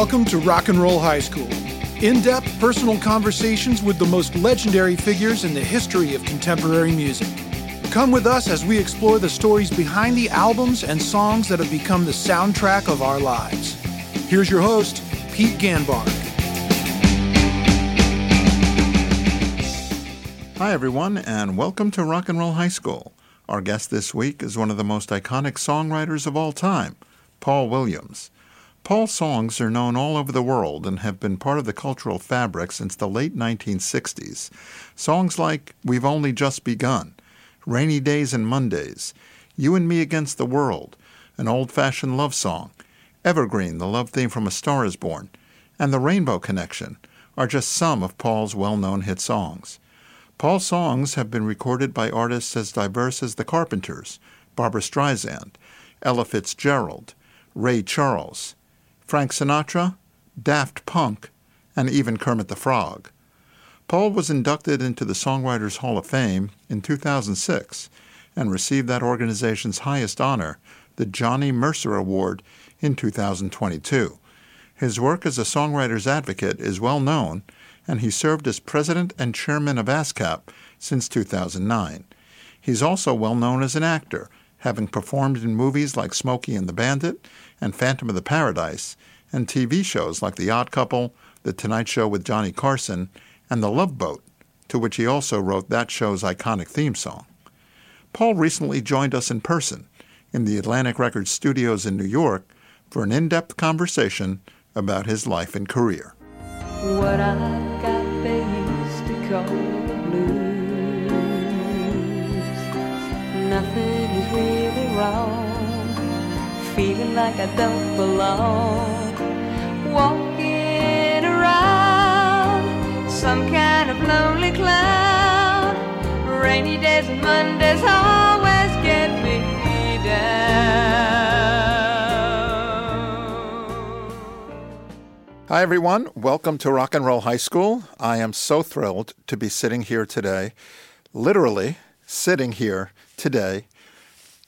Welcome to Rock and Roll High School. In-depth personal conversations with the most legendary figures in the history of contemporary music. Come with us as we explore the stories behind the albums and songs that have become the soundtrack of our lives. Here's your host, Pete Ganbar. Hi, everyone, and welcome to Rock and Roll High School. Our guest this week is one of the most iconic songwriters of all time, Paul Williams. Paul's songs are known all over the world and have been part of the cultural fabric since the late 1960s. Songs like We've Only Just Begun, Rainy Days and Mondays, You and Me Against the World, An Old-Fashioned Love Song, Evergreen, the love theme from A Star is Born, and The Rainbow Connection are just some of Paul's well-known hit songs. Paul's songs have been recorded by artists as diverse as The Carpenters, Barbra Streisand, Ella Fitzgerald, Ray Charles, Frank Sinatra, Daft Punk, and even Kermit the Frog. Paul was inducted into the Songwriters Hall of Fame in 2006 and received that organization's highest honor, the Johnny Mercer Award, in 2022. His work as a songwriter's advocate is well known, and he served as president and chairman of ASCAP since 2009. He's also well known as an actor, having performed in movies like Smokey and the Bandit and Phantom of the Paradise, and TV shows like The Odd Couple, The Tonight Show with Johnny Carson, and The Love Boat, to which he also wrote that show's iconic theme song. Paul recently joined us in person in the Atlantic Records studios in New York for an in-depth conversation about his life and career. What I've got they used to call the blues. Nothing is really wrong. Feeling like I don't belong, walking around some kind of lonely cloud. Rainy days and Mondays always get me down. Hi everyone, welcome to Rock and Roll High School. I am so thrilled to be sitting here today, literally sitting here today,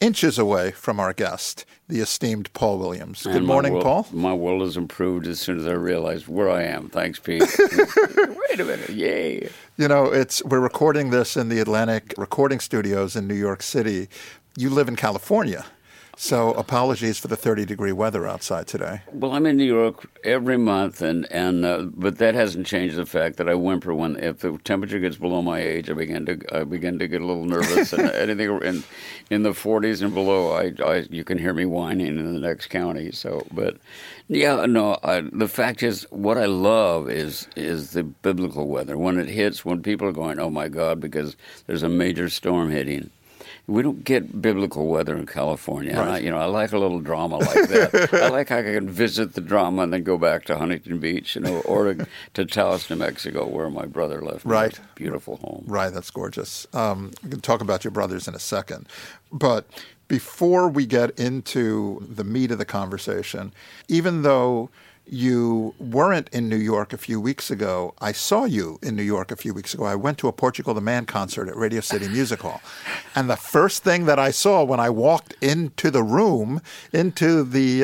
inches away from our guest, the esteemed Paul Williams. Good morning, Paul. My will has improved as soon as I realized where I am. Thanks, Pete. Wait a minute. Yay. You know, we're recording this in the Atlantic Recording Studios in New York City. You live in California, so apologies for the 30-degree weather outside today. Well, I'm in New York every month, but that hasn't changed the fact that I whimper if the temperature gets below my age. I begin to get a little nervous, and anything in the 40s and below, you can hear me whining in the next county. So, but yeah, no. The fact is, what I love is the biblical weather when it hits. When people are going, "Oh my God," because there's a major storm hitting. We don't get biblical weather in California. Right. I like a little drama like that. I like how I can visit the drama and then go back to Huntington Beach, or to Taos, New Mexico, where my brother left my beautiful home. Right, that's gorgeous. We can talk about your brothers in a second. But before we get into the meat of the conversation, even though you weren't in New York a few weeks ago. I saw you in New York a few weeks ago. I went to a Portugal the Man concert at Radio City Music Hall. And the first thing that I saw when I walked into the room, into the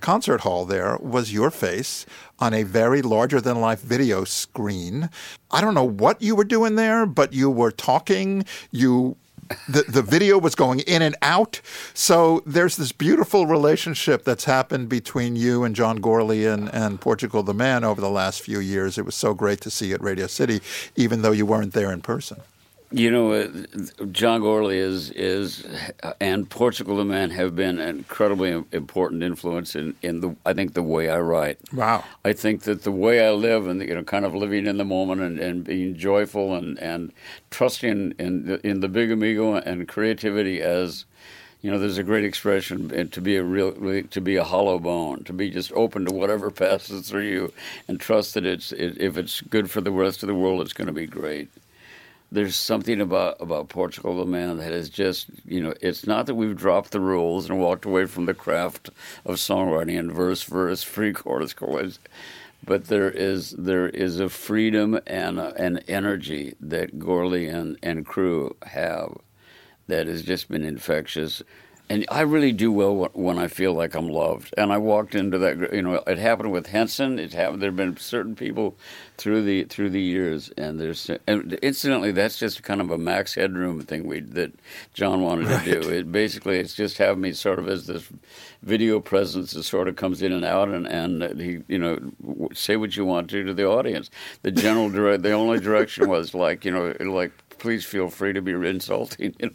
concert hall there, was your face on a very larger-than-life video screen. I don't know what you were doing there, but you were talking. The video was going in and out. So there's this beautiful relationship that's happened between you and John Gourley and Portugal the Man over the last few years. It was so great to see you at Radio City, even though you weren't there in person. You know, John Gourley is and Portugal the Man have been an incredibly important influence in the way I write. Wow. I think that the way I live and, kind of living in the moment and being joyful and trusting in the big amigo and creativity as, there's a great expression to be a hollow bone, to be just open to whatever passes through you and trust that if it's good for the rest of the world, it's going to be great. There's something about Portugal the Man that is just, it's not that we've dropped the rules and walked away from the craft of songwriting and verse, free chorus, but there is a freedom and an energy that Gourley and crew have that has just been infectious. And I really do well when I feel like I'm loved. And I walked into that, you know, it happened with Henson. It happened. There have been certain people through the years, and there's, and incidentally, that's just kind of a Max Headroom thing that John wanted to do. It basically, it's just having me sort of as this video presence that sort of comes in and out, and he, you know, say what you want to the audience. The general the only direction was like, you know, like, please feel free to be insulting. And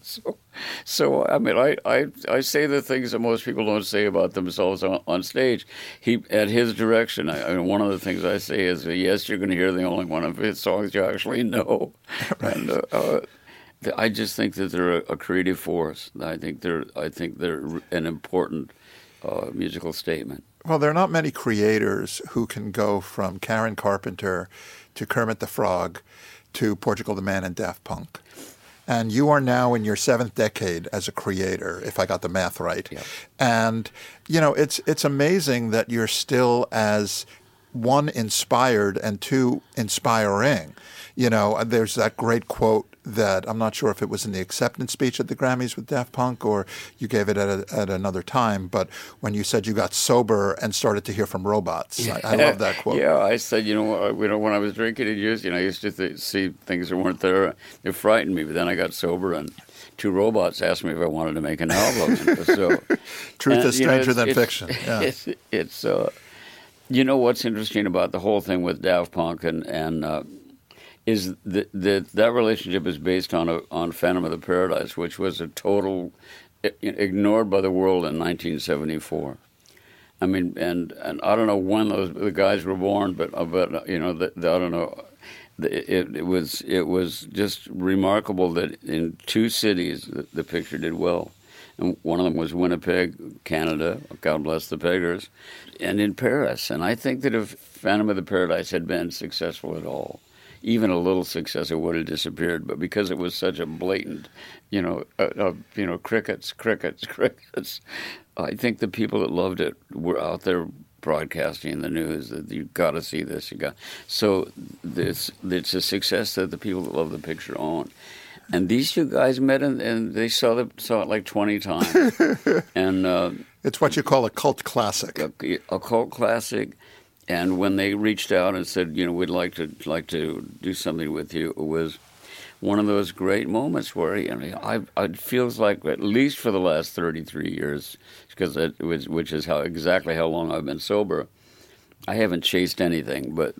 so I mean, I say the things that most people don't say about themselves on stage. He, at his direction, I mean, one of the things I say is, yes, you're going to hear the only one of his songs you actually know. Right. And, I just think that they're a creative force. I think they're an important musical statement. Well, there are not many creators who can go from Karen Carpenter to Kermit the Frog to Portugal the Man and Daft Punk. And you are now in your seventh decade as a creator, if I got the math right. Yep. And, you know, it's amazing that you're still as, one, inspired and, two, inspiring. You know, there's that great quote that I'm not sure if it was in the acceptance speech at the Grammys with Daft Punk or you gave it at another time, but when you said you got sober and started to hear from robots. Yeah. I love that quote. Yeah, I said, you know, when I was drinking and using, I used to see things that weren't there. It frightened me, but then I got sober and two robots asked me if I wanted to make an album. So, truth is stranger than fiction. Yeah. It's you know what's interesting about the whole thing with Daft Punk and is that relationship is based on Phantom of the Paradise, which was a total ignored by the world in 1974. I mean, and I don't know when the guys were born, but you know, I don't know. It was just remarkable that in two cities the picture did well. And one of them was Winnipeg, Canada, God bless the Peggers, and in Paris. And I think that if Phantom of the Paradise had been successful at all, even a little success, it would have disappeared. But because it was such a blatant, crickets, I think the people that loved it were out there broadcasting the news that you got to see this. So it's a success that the people that love the picture own. And these two guys met, and they saw it like 20 times. And it's what you call a cult classic. A cult classic. And when they reached out and said, you know, we'd like to do something with you, it was one of those great moments where it feels like at least for the last 33 years, because which is exactly how long I've been sober, I haven't chased anything, but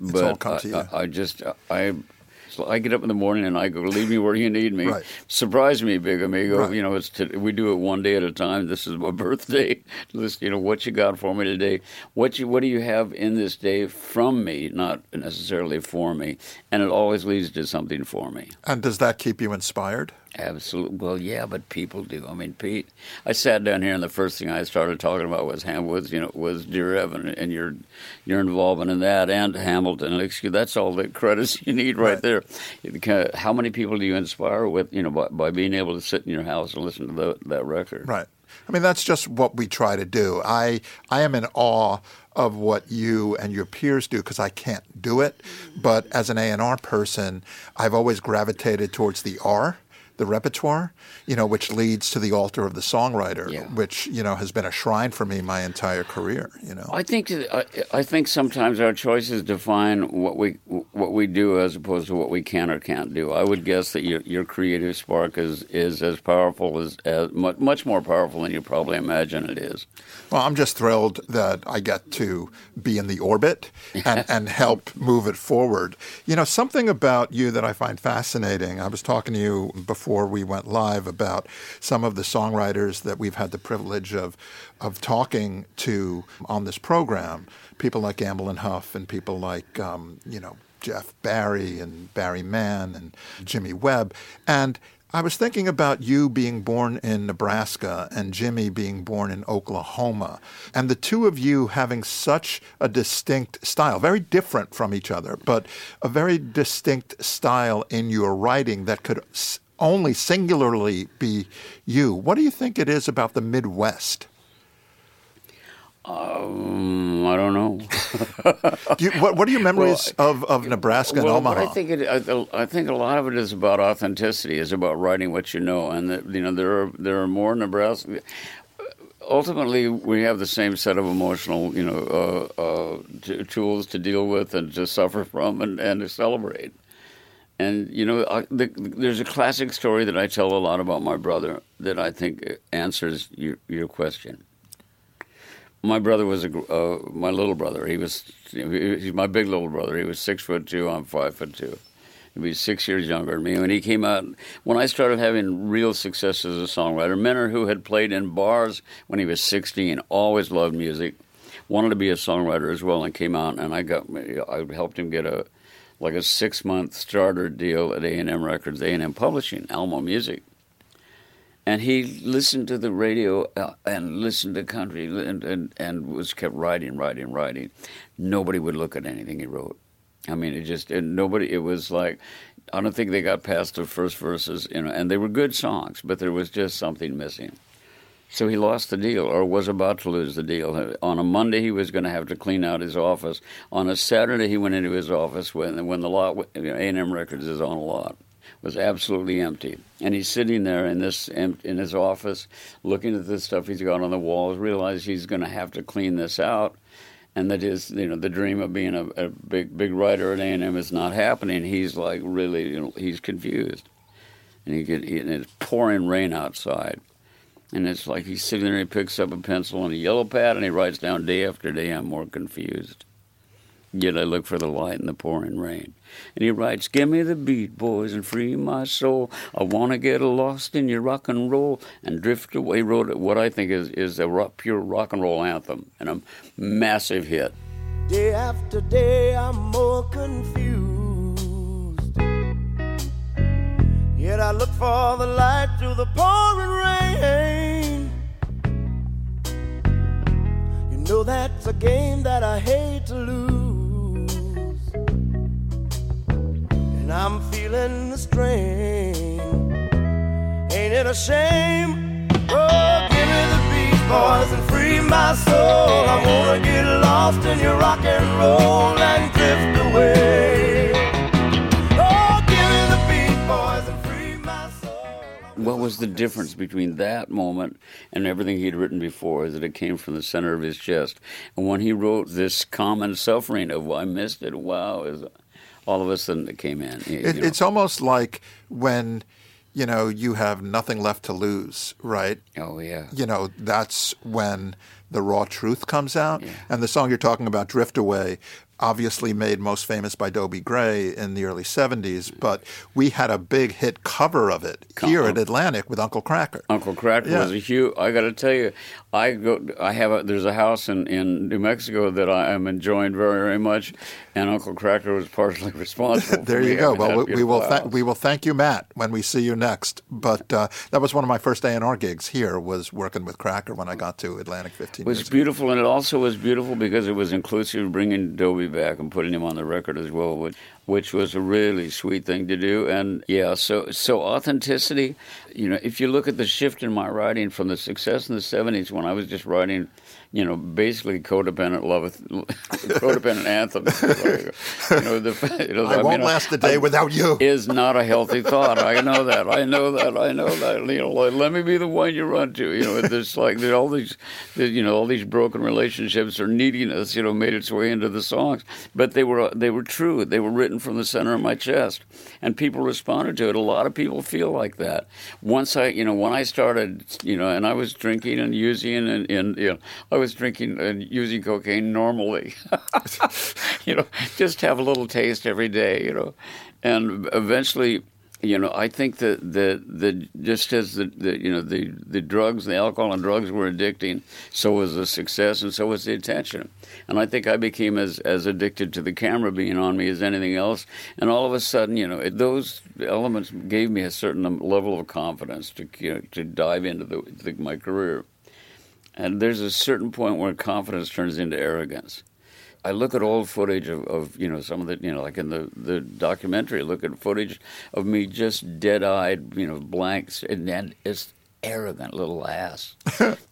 I get up in the morning and I go, leave me where you need me. Right. Surprise me, big amigo. Right. You know, we do it one day at a time. This is my birthday. Listen, you know, what you got for me today? What do you have in this day from me, not necessarily for me? And it always leads to something for me. And does that keep you inspired? Absolutely. Well, yeah, but people do. I mean, Pete, I sat down here and the first thing I started talking about was Dear Evan and your involvement in that and Hamilton. That's all the credits you need right there. How many people do you inspire with, by being able to sit in your house and listen to that record? Right. I mean, that's just what we try to do. I am in awe of what you and your peers do because I can't do it. But as an A&R person, I've always gravitated towards the R. The repertoire, which leads to the altar of the songwriter, which has been a shrine for me my entire career. I think sometimes our choices define what we do as opposed to what we can or can't do. I would guess that your creative spark is as powerful as much more powerful than you probably imagine it is. Well, I'm just thrilled that I get to be in the orbit and help move it forward. Something about you that I find fascinating. I was talking to you before we went live about some of the songwriters that we've had the privilege of talking to on this program, people like Amblin Huff and people like, Jeff Barry and Barry Mann and Jimmy Webb. And I was thinking about you being born in Nebraska and Jimmy being born in Oklahoma, and the two of you having such a distinct style, very different from each other, but a very distinct style in your writing that could only singularly be you. What do you think it is about the Midwest? I don't know. What are your memories of Nebraska and Omaha? I think a lot of it is about authenticity, is about writing what you know, and there are more Nebraska. ultimately, we have the same set of emotional, tools to deal with and to suffer from and to celebrate. And, there's a classic story that I tell a lot about my brother that I think answers your question. My brother was my little brother. He was he's my big little brother. He was 6'2". I'm 5'2". He was 6 years younger than me. When he came out, when I started having real success as a songwriter, men who had played in bars when he was 16 always loved music, wanted to be a songwriter as well, and came out. And I helped him get a 6-month starter deal at A&M Records, A&M Publishing, Alamo Music. And he listened to the radio and listened to country and was kept writing. Nobody would look at anything he wrote. I mean, it was like, I don't think they got past the first verses, and they were good songs, but there was just something missing. So he lost the deal, or was about to lose the deal. On a Monday, he was going to have to clean out his office. On a Saturday, he went into his office when the lot, A&M Records is on a lot, was absolutely empty. And he's sitting there in his office, looking at the stuff he's got on the walls, realized he's going to have to clean this out. And that is, the dream of being a big writer at A&M is not happening. He's like really, he's confused. And it's pouring rain outside. And it's like he's sitting there and he picks up a pencil and a yellow pad and he writes down, day after day, I'm more confused. Yet I look for the light in the pouring rain. And he writes, give me the beat, boys, and free my soul. I want to get lost in your rock and roll and drift away. He wrote what I think is a pure rock and roll anthem and a massive hit. Day after day, I'm more confused. Yet I look for the light through the pouring rain. You know that's a game that I hate to lose. I'm feeling the strain. Ain't it a shame? Oh, give me the beat, boys, and free my soul. I wanna get lost in your rock and roll and drift away. Oh, give me the beat, boys, and free my soul. What was the difference between that moment and everything he'd written before is that it came from the center of his chest. And when he wrote this common suffering of, I missed it, wow, is all of a sudden it came in. It's almost like when, you have nothing left to lose, right? Oh, yeah. That's when the raw truth comes out. Yeah. And the song you're talking about, Drift Away, obviously made most famous by Dobie Gray in the early 70s, but we had a big hit cover of it here at Atlantic with Uncle Cracker. Uncle Cracker was a huge... I got to tell you, there's a house in New Mexico that I am enjoying very, very much, and Uncle Cracker was partially responsible. There you go. Well, we will thank you, Matt, when we see you next. But that was one of my first A&R gigs here, was working with Cracker when I got to Atlantic 15 years ago. It was beautiful, and it also was beautiful because it was inclusive of bringing Dobie back and putting him on the record as well, which was a really sweet thing to do. And so authenticity, if you look at the shift in my writing from the success in the 70s when I was just writing, basically codependent love, codependent anthems. I won't last a day without you is not a healthy thought. I know that. Let me be the one you run to. There's like there's all these, all these broken relationships or neediness, made its way into the songs. But they were true. They were written from the center of my chest, and people responded to it. A lot of people feel like that. Once when I started, and I was drinking and using and using cocaine normally. Just have a little taste every day, and eventually, I think that the drugs, the alcohol and drugs were addicting. So was the success, and so was the attention. And I think I became as addicted to the camera being on me as anything else. And all of a sudden, those elements gave me a certain level of confidence to dive into my career. And there's a certain point where confidence turns into arrogance. I look at old footage of some of the, like in the documentary, look at footage of me just dead-eyed, blanks, and it's arrogant little ass.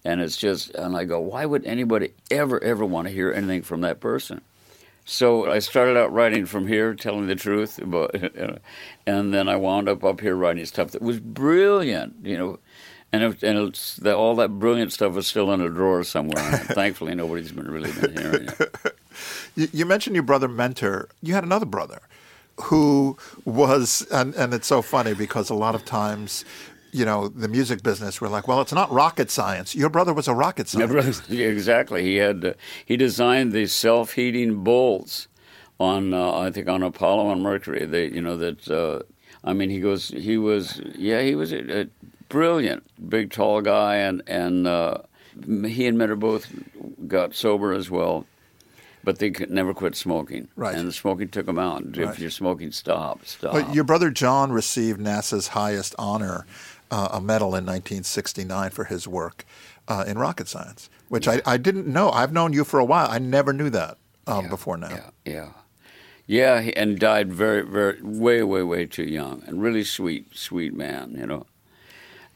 And it's just, and I go, why would anybody ever want to hear anything from that person? So I started out writing from here, telling the truth, but, and then I wound up here writing stuff that was brilliant, And all that brilliant stuff is still in a drawer somewhere. Thankfully, nobody's really been hearing it. You mentioned your brother Mentor. You had another brother who was, and it's so funny because a lot of times, you know, the music business, we're like, well, it's not rocket science. Your brother was a rocket scientist. Yeah, exactly. He designed these self-heating bolts on Apollo and Mercury. He was a brilliant, big, tall guy, and he and Mentor both got sober as well. But they never quit smoking. Right. And the smoking took them out. Right. If you're smoking, stop. But your brother John received NASA's highest honor, a medal in 1969 for his work in rocket science, which I didn't know. I've known you for a while. I never knew that before now. Yeah, and died very, very, way, way, way too young. And really sweet, sweet man, you know.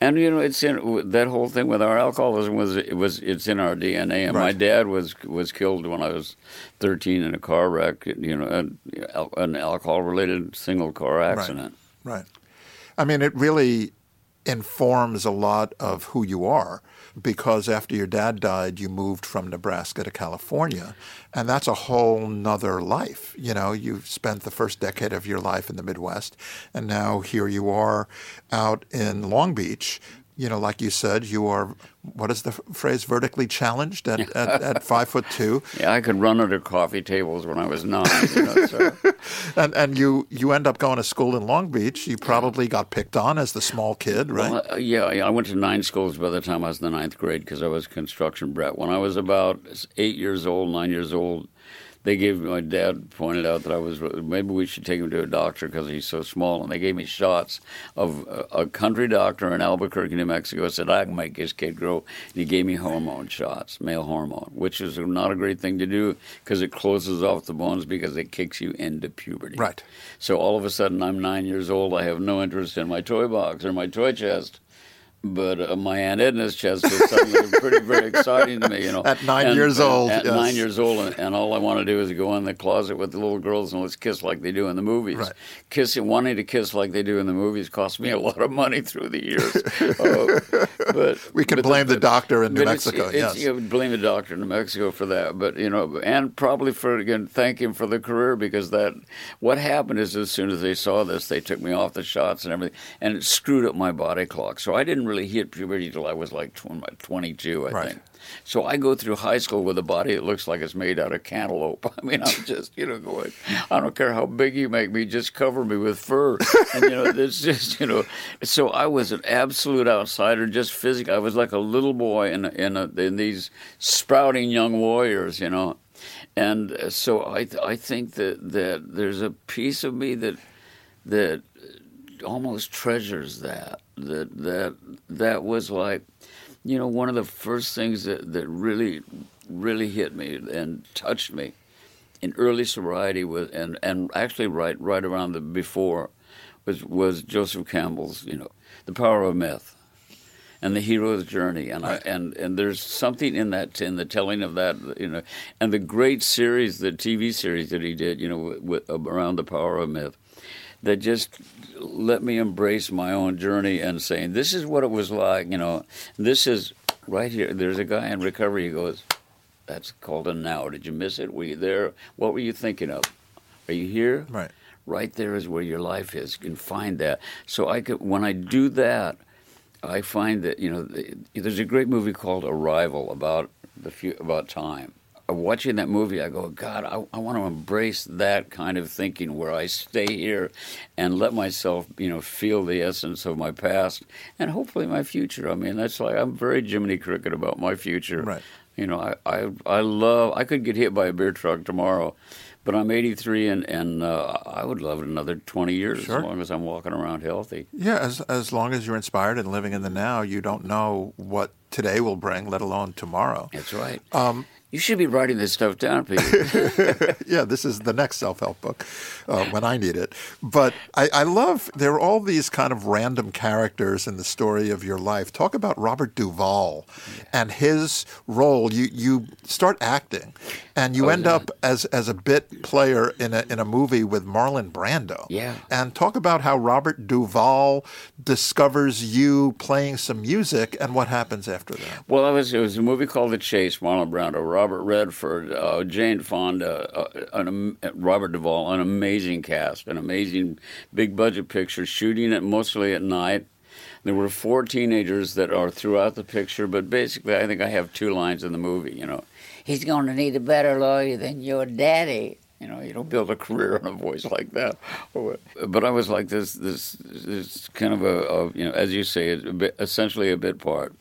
And you know, that whole thing with our alcoholism it's in our DNA. And right. My dad was killed when I was 13 in a car wreck. You know, an alcohol-related single car accident. Right. I mean, it really informs a lot of who you are, because after your dad died, you moved from Nebraska to California, and that's a whole nother life. You know, you've spent the first decade of your life in the Midwest, and now here you are out in Long Beach. You know, like you said, you are, what is the phrase, vertically challenged at 5'2". Yeah, I could run under coffee tables when I was 9. You know, so. And you end up going to school in Long Beach. You probably got picked on as the small kid, right? Well, I went to 9 schools by the time I was in the 9th grade because I was a construction brat. When I was about 9 years old, they gave me, my dad pointed out that I was, maybe we should take him to a doctor because he's so small. And they gave me shots of a country doctor in Albuquerque, New Mexico. I said, I can make this kid grow. And he gave me hormone shots, male hormone, which is not a great thing to do because it closes off the bones because it kicks you into puberty. Right. So all of a sudden I'm 9 years old. I have no interest in my toy box or my toy chest. But my Aunt Edna's chest is something pretty, very exciting to me, you know. At 9 years old. At 9 years old, and all I want to do is go in the closet with the little girls and let's kiss like they do in the movies. Right. Wanting to kiss like they do in the movies cost me a lot of money through the years. We can blame the doctor in New Mexico. You blame the doctor in New Mexico for that, but you know, and probably thank him for the career, because that what happened is as soon as they saw this, they took me off the shots and everything, and it screwed up my body clock. So I didn't really hit puberty till I was like 22, I think. So I go through high school with a body that looks like it's made out of cantaloupe. I mean, I'm just, you know, going, I don't care how big you make me, just cover me with fur. And, you know, it's just, you know. So I was an absolute outsider, just physically. I was like a little boy in these sprouting young warriors, you know. And so I think that there's a piece of me that almost treasures that was like, you know, one of the first things that really, really hit me and touched me in early sobriety was, and actually right around before, was Joseph Campbell's, you know, The Power of Myth and The Hero's Journey, and there's something in that, in the telling of that, you know, and the great series, the TV series that he did, you know, around The Power of Myth, that just let me embrace my own journey and saying, this is what it was like, you know, this is right here. There's a guy in recovery who goes, that's called a now. Did you miss it? Were you there? What were you thinking of? Are you here? Right. Right there is where your life is. You can find that. So when I do that, I find that, you know, there's a great movie called Arrival about time. Watching that movie, I go, God, I want to embrace that kind of thinking where I stay here and let myself, you know, feel the essence of my past and hopefully my future. I mean, that's like, I'm very Jiminy Cricket about my future. Right. You know, I could get hit by a beer truck tomorrow, but I'm 83 and I would love it another 20 years as long as I'm walking around healthy. Yeah, as long as you're inspired and living in the now, you don't know what today will bring, let alone tomorrow. That's right. You should be writing this stuff down, Pete. Yeah, this is the next self-help book when I need it. But I love – there are all these kind of random characters in the story of your life. Talk about Robert Duvall and his role. You start acting and you end up as a bit player in a movie with Marlon Brando. Yeah. And talk about how Robert Duvall discovers you playing some music and what happens after that. Well, it was a movie called The Chase, Marlon Brando, Robert Redford, Jane Fonda, Robert Duvall, an amazing cast, an amazing big-budget picture, shooting it mostly at night. There were 4 teenagers that are throughout the picture, but basically I think I have 2 lines in the movie, you know. He's going to need a better lawyer than your daddy. You know, you don't build a career on a voice like that. But I was like this kind of a you know, as you say, essentially a bit part.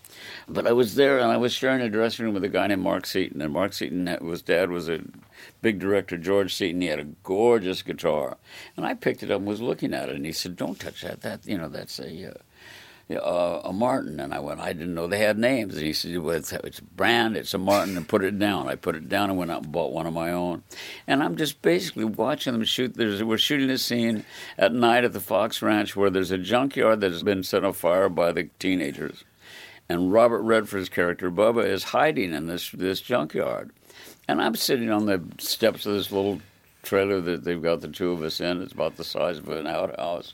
But I was there, and I was sharing a dressing room with a guy named Mark Seaton. And Mark Seaton, his dad was a big director, George Seaton. He had a gorgeous guitar. And I picked it up and was looking at it, and he said, "Don't touch that. That, you know, that's a Martin." And I went, "I didn't know they had names." And he said, "Well, it's a brand, it's a Martin," and put it down. I put it down and went out and bought one of my own. And I'm just basically watching them shoot. We're shooting a scene at night at the Fox Ranch where there's a junkyard that has been set on fire by the teenagers. And Robert Redford's character, Bubba, is hiding in this junkyard. And I'm sitting on the steps of this little trailer that they've got the two of us in. It's about the size of an outhouse.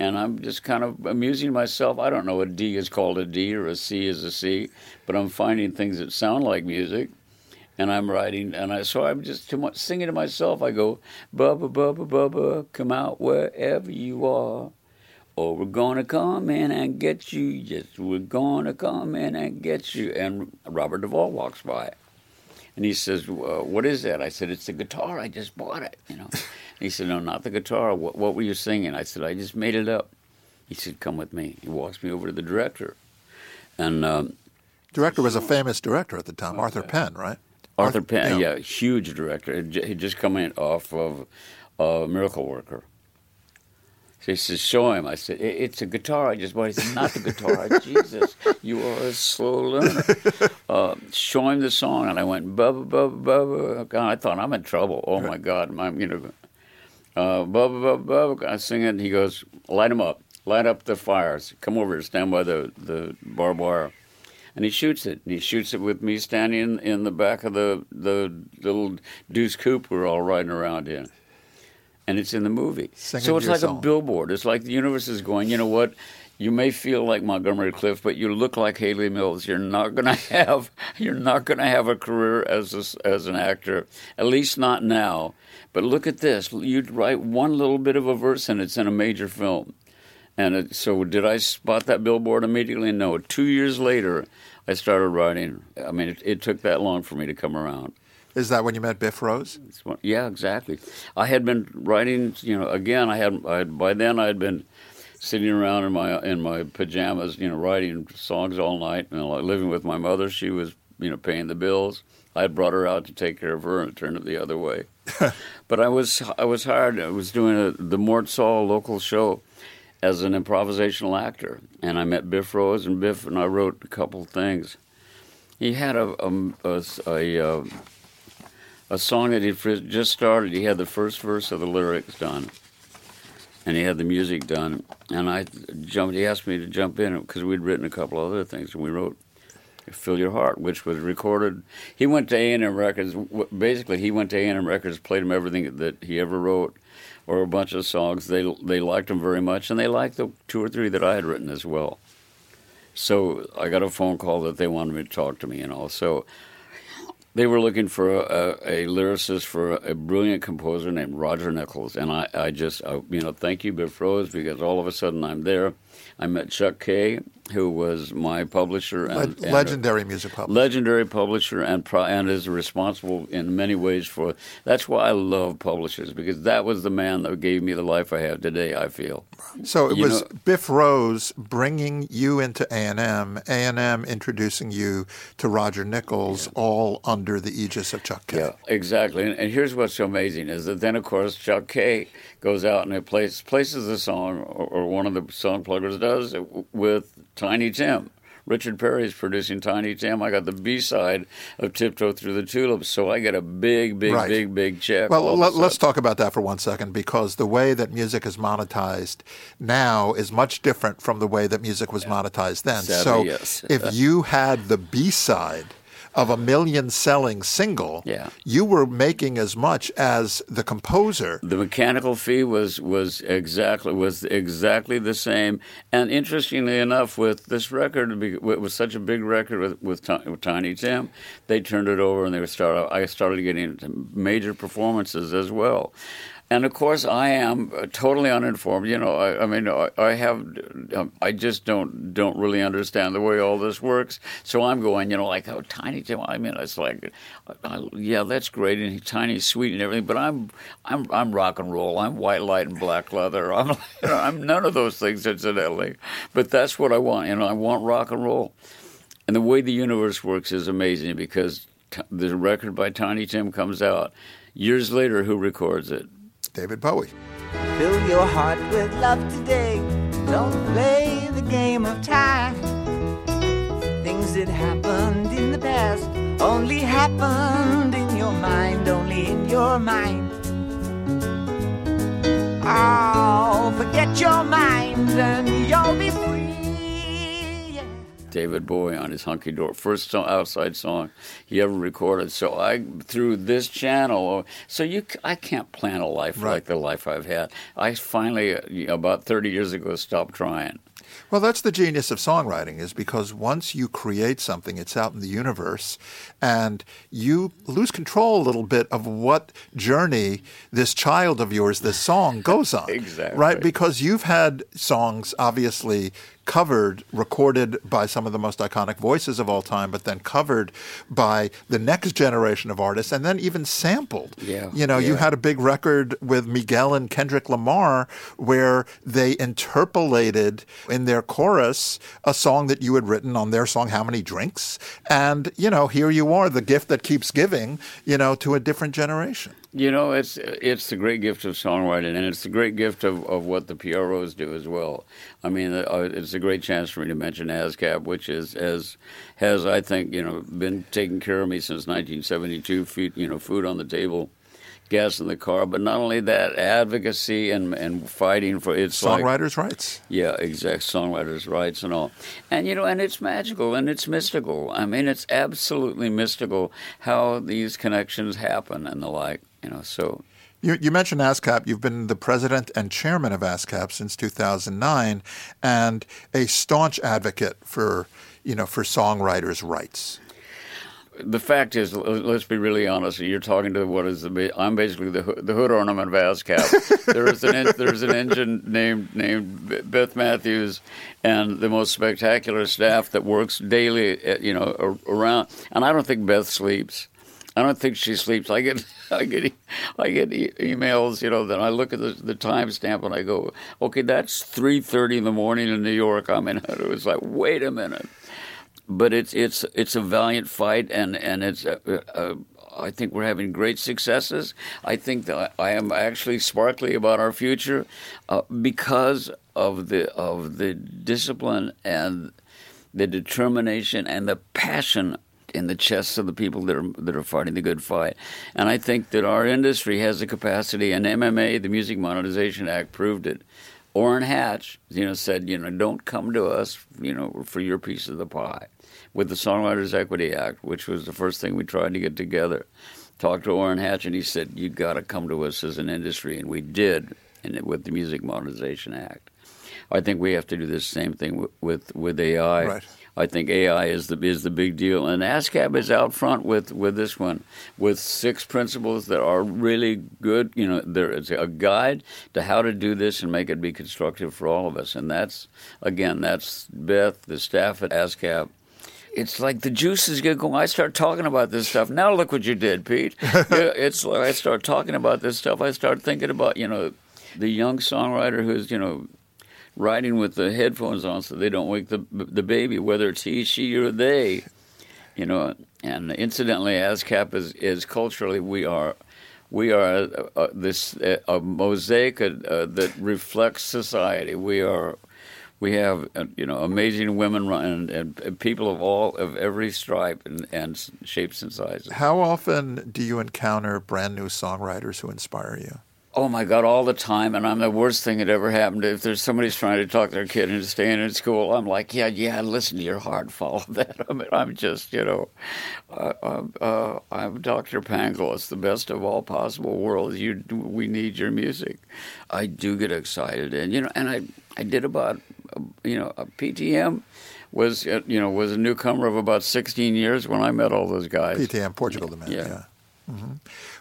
And I'm just kind of amusing myself. I don't know, a D is called a D or a C is a C, but I'm finding things that sound like music, and I'm writing. And so I'm just singing to myself. I go, "Bubba, Bubba, Bubba, come out wherever you are. Oh, we're gonna come in and get you. Yes, we're gonna come in and get you." And Robert Duvall walks by. And he says, "What is that?" I said, "It's the guitar. I just bought it, you know." He said, "No, not the guitar. What were you singing?" I said, "I just made it up." He said, "Come with me." He walks me over to the director. And director was a famous director at the time, okay. Arthur Penn, right? Arthur Penn, yeah, huge director. He'd just come in off of Miracle Worker. So he says, "Show him." I said, "It's a guitar I just bought." He said, "Not the guitar." Jesus, you are a slow learner. Show him the song. And I went, "Bubba, Bubba, Bubba." God, I thought, I'm in trouble. Oh, my God. Bubba, Bubba, Bubba. I sing it, and he goes, "Light him up. Light up the fires. Come over here. Stand by the barbed wire." And he shoots it. And he shoots it with me standing in the back of the little Deuce Coupe we're all riding around in. And it's in the movie. So it's like a billboard. It's like the universe is going, you know what? You may feel like Montgomery Clift, but you look like Haley Mills. You're not gonna have a career as an actor, at least not now. But look at this. You'd write one little bit of a verse, and it's in a major film. And so did I spot that billboard immediately? No. 2 years later, I started writing. I mean, it took that long for me to come around. Is that when you met Biff Rose? Yeah, exactly. I had been writing, you know. Again, by then I had been sitting around in my pajamas, you know, writing songs all night, and living with my mother. She was, you know, paying the bills. I had brought her out to take care of her and turned it the other way. But I was hired. I was doing the Mort Saul local show as an improvisational actor, and I met Biff Rose, and Biff and I wrote a couple things. He had a song that he just started. He had the first verse of the lyrics done, and he had the music done. And I jumped. He asked me to jump in because we'd written a couple other things, and we wrote "Fill Your Heart," which was recorded. He went to A&M Records. Basically, he went to A&M Records, played him everything that he ever wrote, or a bunch of songs. They liked him very much, and they liked the 2 or 3 that I had written as well. So I got a phone call that they wanted me to talk to me and all. So they were looking for a lyricist for a brilliant composer named Roger Nichols. And I thank you, Biff Rose, because all of a sudden I'm there. I met Chuck Kaye, who was my publisher. And legendary music publisher. Legendary publisher and is responsible in many ways for... That's why I love publishers, because that was the man that gave me the life I have today, I feel. So it was Biff Rose bringing you into A&M, A&M introducing you to Roger Nichols, all under the aegis of Chuck Kaye. Yeah, exactly. And here's what's so amazing is that then, of course, Chuck Kaye goes out and places the song, or one of the song pluggers does, with Tiny Tim, Richard Perry's producing Tiny Tim. I got the B-side of Tiptoe Through the Tulips, so I get a big check. Well, let's talk about that for 1 second, because the way that music is monetized now is much different from the way that music was monetized then. Sadly, so yes. If you had the B-side of a million-selling single, you were making as much as the composer. The mechanical fee was exactly the same. And interestingly enough, with this record, it was such a big record with Tiny Tim, they turned it over and I started getting major performances as well. And of course, I am totally uninformed. You know, I just don't really understand the way all this works. So I'm going, Tiny Tim. I mean, it's like, yeah, that's great, and Tiny's sweet and everything. But I'm rock and roll. I'm white light and black leather. I'm none of those things, incidentally. But that's what I want. I want rock and roll. And the way the universe works is amazing, because the record by Tiny Tim comes out years later. Who records it? David Bowie. Fill your heart with love today. Don't play the game of time. Things that happened in the past only happened in your mind, only in your mind. Oh, forget your mind and you'll be free. Yeah. David Bowie on his Hunky Dory, first outside song he ever recorded. So I, through this channel, I can't plan a life like the life I've had. I finally, about 30 years ago, stopped trying. Well, that's the genius of songwriting, is because once you create something, it's out in the universe, and you lose control a little bit of what journey this child of yours, this song, goes on. Exactly. Right? Because you've had songs, obviously, covered, recorded by some of the most iconic voices of all time, but then covered by the next generation of artists, and then even sampled. Yeah, you had a big record with Miguel and Kendrick Lamar where they interpolated in their chorus a song that you had written on their song, How Many Drinks? And, here you are, the gift that keeps giving, to a different generation. It's the great gift of songwriting, and it's the great gift of what the PROs do as well. I mean, it's a great chance for me to mention ASCAP, which has I think, been taking care of me since 1972, food on the table, gas in the car. But not only that, advocacy and fighting for it's songwriters' rights. Yeah, exact songwriters' rights and all. And and it's magical and it's mystical. I mean, it's absolutely mystical how these connections happen and the like. So. You mentioned ASCAP. You've been the president and chairman of ASCAP since 2009, and a staunch advocate for songwriters' rights. The fact is, let's be really honest. You're talking to what is I'm basically the hood ornament of ASCAP. There's an engine named Beth Matthews, and the most spectacular staff that works daily. Around, and I don't think Beth sleeps. I don't think she sleeps. I get emails, then I look at the timestamp and I go, okay, that's 3:30 in the morning in New York. I mean, it was like, wait a minute. But it's a valiant fight, and it's I think we're having great successes. I think that I am actually sparkly about our future because of the discipline and the determination and the passion in the chests of the people that are fighting the good fight. And I think that our industry has the capacity, and MMA, the Music Modernization Act, proved it. Orrin Hatch, said, don't come to us, for your piece of the pie. With the Songwriters Equity Act, which was the first thing we tried to get together, talked to Orrin Hatch, and he said, you got to come to us as an industry, and we did, and with the Music Modernization Act. I think we have to do the same thing with AI. Right. I think AI is the big deal, and ASCAP is out front with this one, with 6 principles that are really good. There is a guide to how to do this and make it be constructive for all of us, and that's Beth, the staff at ASCAP. It's like the juices get going. I start talking about this stuff. Now look what you did, Pete. It's like I start talking about this stuff. I start thinking about the young songwriter who's writing with the headphones on so they don't wake the baby, whether it's he, she, or they, And incidentally, ASCAP is culturally we are a mosaic that reflects society. We are we have, you know, amazing women and people of every stripe and shapes and sizes. How often do you encounter brand new songwriters who inspire you? Oh, my God, all the time, and I'm the worst thing that ever happened. If there's somebody's trying to talk their kid into staying in school, I'm like, yeah, listen to your heart, follow that. I mean, I'm just, you know, I'm Dr. Pangle. It's the best of all possible worlds. We need your music. I do get excited, and, you know, and I did about, you know, a PTM was a newcomer of about 16 years when I met all those guys. PTM, Portugal The Man, yeah. Mm-hmm.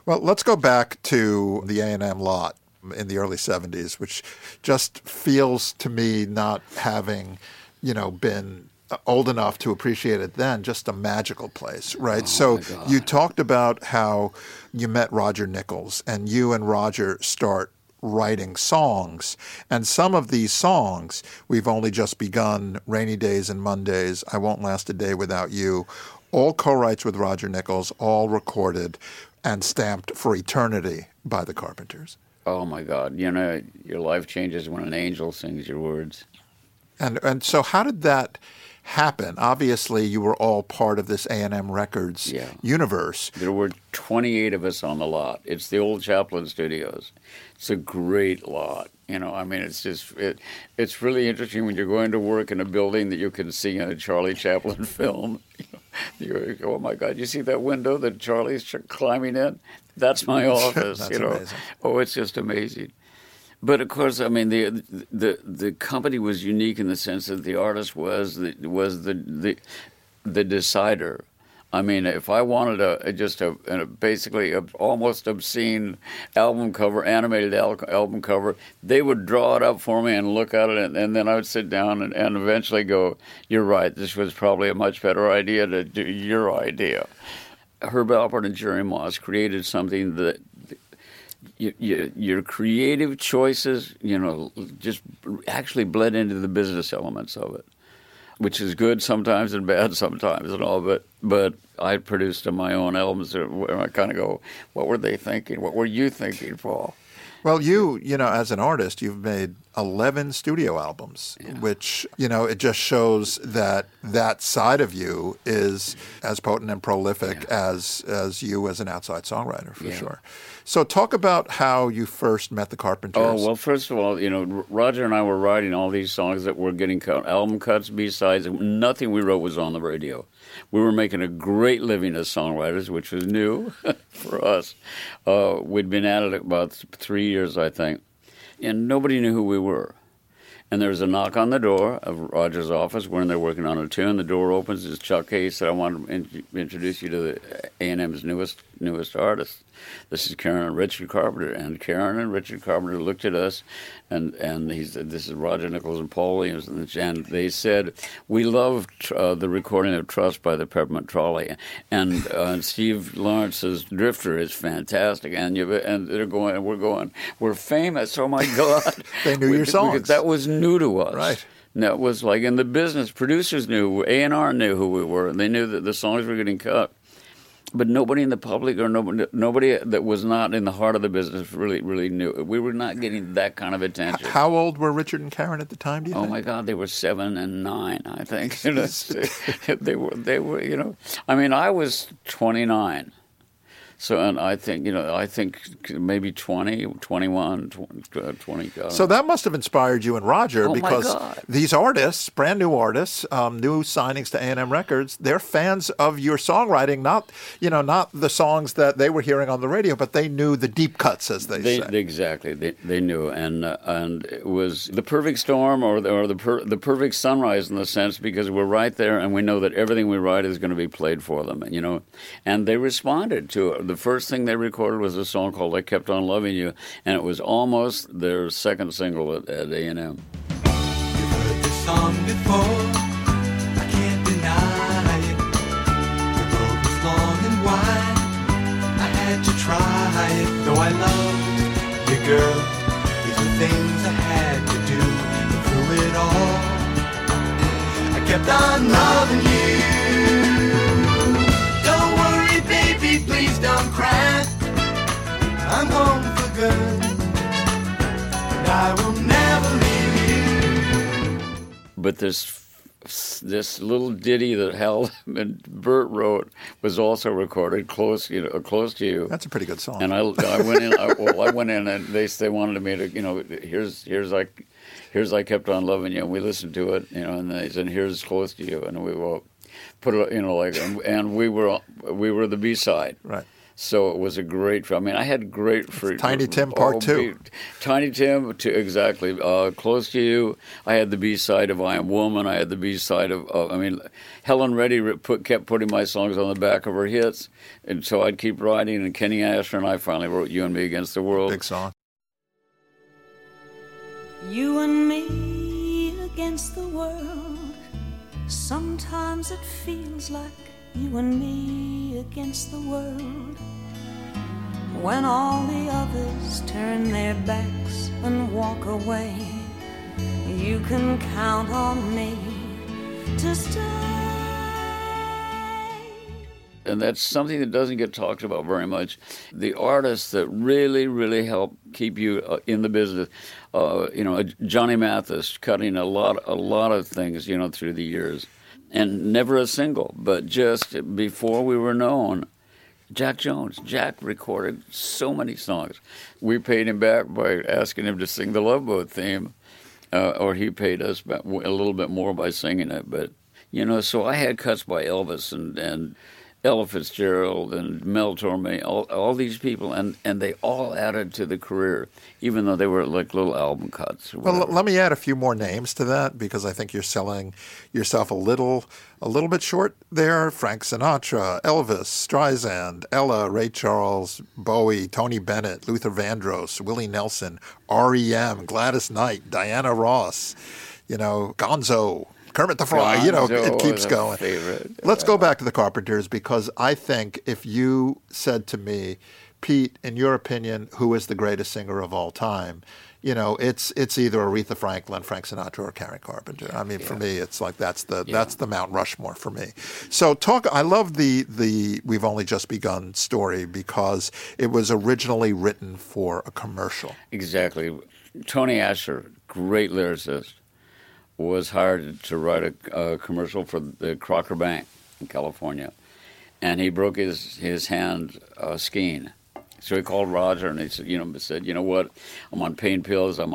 Well, let's go back to the A&M lot in the early 70s, which just feels to me, not having, you know, been old enough to appreciate it then, just a magical place, right? Oh, so you talked about how you met Roger Nichols, and you and Roger start writing songs. And some of these songs, We've Only Just Begun, Rainy Days and Mondays, I Won't Last a Day Without You, all co-writes with Roger Nichols, all recorded and stamped for eternity by the Carpenters. Oh, my God. You know, your life changes when an angel sings your words. And so how did that happen? Obviously, you were all part of this A&M Records universe. There were 28 of us on the lot. It's the old Chaplin Studios. It's a great lot. You know, I mean, it's just it's really interesting when you're going to work in a building that you can see in a Charlie Chaplin film. You're, oh, my God, you see that window that Charlie's climbing in? That's my office. That's, you know, amazing. Oh, it's just amazing. But, of course, I mean, the company was unique in the sense that the artist was the decider. I mean, if I wanted a almost obscene album cover, animated album cover, they would draw it up for me and look at it, and then I would sit down and eventually go, "You're right. This was probably a much better idea to do your idea." Herb Alpert and Jerry Moss created something that your creative choices, you know, just actually bled into the business elements of it, which is good sometimes and bad sometimes and all, but I produced my own albums where I kind of go, what were they thinking? What were you thinking, Paul? Well, you know, as an artist, you've made 11 studio albums, which, you know, it just shows that side of you is as potent and prolific as you as an outside songwriter, for sure. So talk about how you first met the Carpenters. Oh, well, first of all, you know, Roger and I were writing all these songs that were getting album cuts, B-sides, and nothing we wrote was on the radio. We were making a great living as songwriters, which was new for us. We'd been at it about 3 years, I think, and nobody knew who we were. And there was a knock on the door of Roger's office. We're in there working on a tune. The door opens. It's Chuck Kaye. He said, "I want to introduce you to the A&M's newest artist. This is Karen and Richard Carpenter." And Karen and Richard Carpenter looked at us, and he said, "This is Roger Nichols and Paul Williams." And they said, "We love the recording of Trust by the Peppermint Trolley, and Steve Lawrence's Drifter is fantastic." And they're going, and we're going, we're famous. Oh my God! They knew your songs. That was new to us, right? And that was like in the business. Producers knew, A&R knew who we were, and they knew that the songs were getting cut. But nobody in the public or nobody that was not in the heart of the business really knew. We were not getting that kind of attention. How old were Richard and Karen at the time, do you think? Oh, my God, they were 7 and 9, I think. You know, they were, you know. I mean, I was 29. So, and I think maybe 20, 21, 20. So that must have inspired you and Roger, because these artists, brand new artists, new signings to A&M Records, they're fans of your songwriting, not the songs that they were hearing on the radio, but they knew the deep cuts, as they say. Exactly, they knew, and it was the perfect storm or the perfect sunrise in the sense because we're right there and we know that everything we write is going to be played for them, you know, and they responded to it. The first thing they recorded was a song called "I Kept on Loving You," and it was almost their second single at A&M. You've heard this song before, I can't deny it. The road was long and wide, I had to try it. Though I loved you, girl, these were things I had to do. But through it all, I kept on loving you. Please don't cry, I'm home for good, and I will never leave you. but this little ditty that Hal and Bert wrote was also recorded close to you. That's a pretty good song. And I went in, and they wanted me to, here's I Kept on Loving You, and we listened to it, and they said, here's Close to You, and we put it, and we were the B-side, right? So it was a great. I mean, I had great free. Tiny Tim Part Two. Tiny Tim, exactly. Close to You. I had the B side of I Am Woman. I had the B side of. Helen Reddy kept putting my songs on the back of her hits, and so I'd keep writing. And Kenny Astor and I finally wrote "You and Me Against the World." Big song. You and me against the world. Sometimes it feels like. You and me against the world. When all the others turn their backs and walk away, you can count on me to stay. And that's something that doesn't get talked about very much. The artists that really, really help keep you in the business. Johnny Mathis cutting a lot of things, through the years. And never a single, but just before we were known, Jack Jones. Jack recorded so many songs. We paid him back by asking him to sing the Love Boat theme, or he paid us back a little bit more by singing it. But, so I had cuts by Elvis and Ella Fitzgerald and Mel Torme, all these people, and they all added to the career, even though they were like little album cuts. Well, let me add a few more names to that, because I think you're selling yourself a little bit short there. Frank Sinatra, Elvis, Streisand, Ella, Ray Charles, Bowie, Tony Bennett, Luther Vandross, Willie Nelson, R.E.M., Gladys Knight, Diana Ross, Gonzo. Kermit the Frog, it keeps going. Favorite. Let's go back to the Carpenters, because I think if you said to me, Pete, in your opinion, who is the greatest singer of all time, it's either Aretha Franklin, Frank Sinatra, or Karen Carpenter. For me, it's like that's the Mount Rushmore for me. So I love the We've Only Just Begun story, because it was originally written for a commercial. Exactly. Tony Asher, great lyricist, was hired to write a commercial for the Crocker Bank in California, and he broke his hand skiing. So he called Roger and he said, you know what, I'm on pain pills, I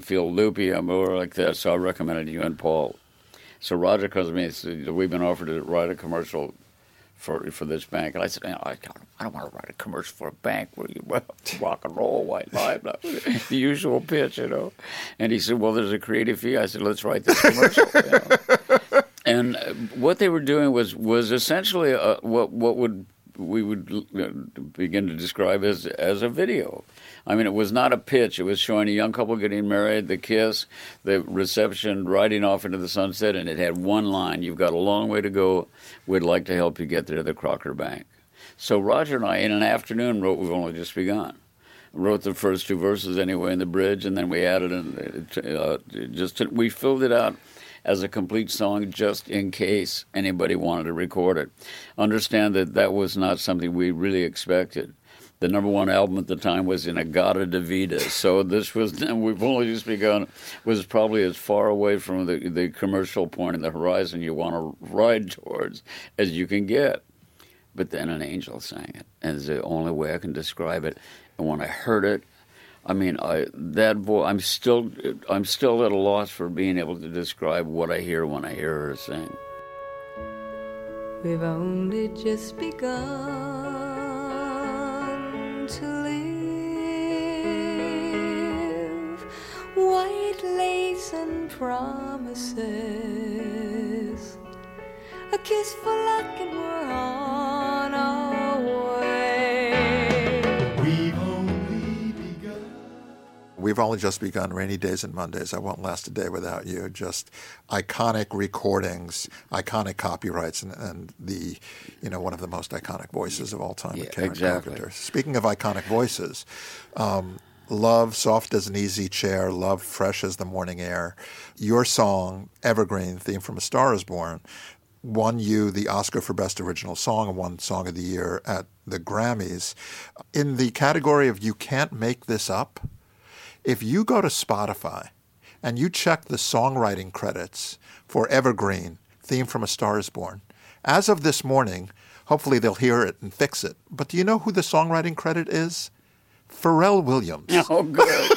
feel loopy, I'm over like that, so I recommended you and Paul. So Roger comes to me and said, we've been offered to write a commercial for this bank. And I said, I don't want to write a commercial for a bank where you rock and roll, white live, the usual pitch, And he said, well, there's a creative fee. I said, let's write this commercial. And what they were doing was essentially what we would begin to describe as a video. It was not a pitch. It was showing a young couple getting married, the kiss, the reception, riding off into the sunset, and it had one line, you've got a long way to go. We'd like to help you get there to the Crocker Bank. So Roger and I, in an afternoon, wrote We've Only Just Begun. Wrote the first two verses anyway in the bridge, and then we added we filled it out as a complete song, just in case anybody wanted to record it. Understand that was not something we really expected. The number one album at the time was Inagada Devida, so this was, and We've Only Just Begun, was probably as far away from the commercial point in the horizon you want to ride towards as you can get. But then an angel sang it, and it's the only way I can describe it. And when I heard it, that boy. I'm still at a loss for being able to describe what I hear when I hear her sing. We've only just begun to live, white lace and promises, a kiss for luck, and we're on our way. We've Only Just Begun, Rainy Days and Mondays, I Won't Last a Day Without You, just iconic recordings, iconic copyrights, and the, one of the most iconic voices of all time, Karen Carpenter. Speaking of iconic voices, Love, Soft as an Easy Chair, Love, Fresh as the Morning Air, your song, Evergreen, theme from A Star is Born, won you the Oscar for Best Original Song and won Song of the Year at the Grammys. In the category of You Can't Make This Up, if you go to Spotify and you check the songwriting credits for Evergreen, Theme from A Star Is Born, as of this morning, hopefully they'll hear it and fix it. But do you know who the songwriting credit is? Pharrell Williams. Oh, good.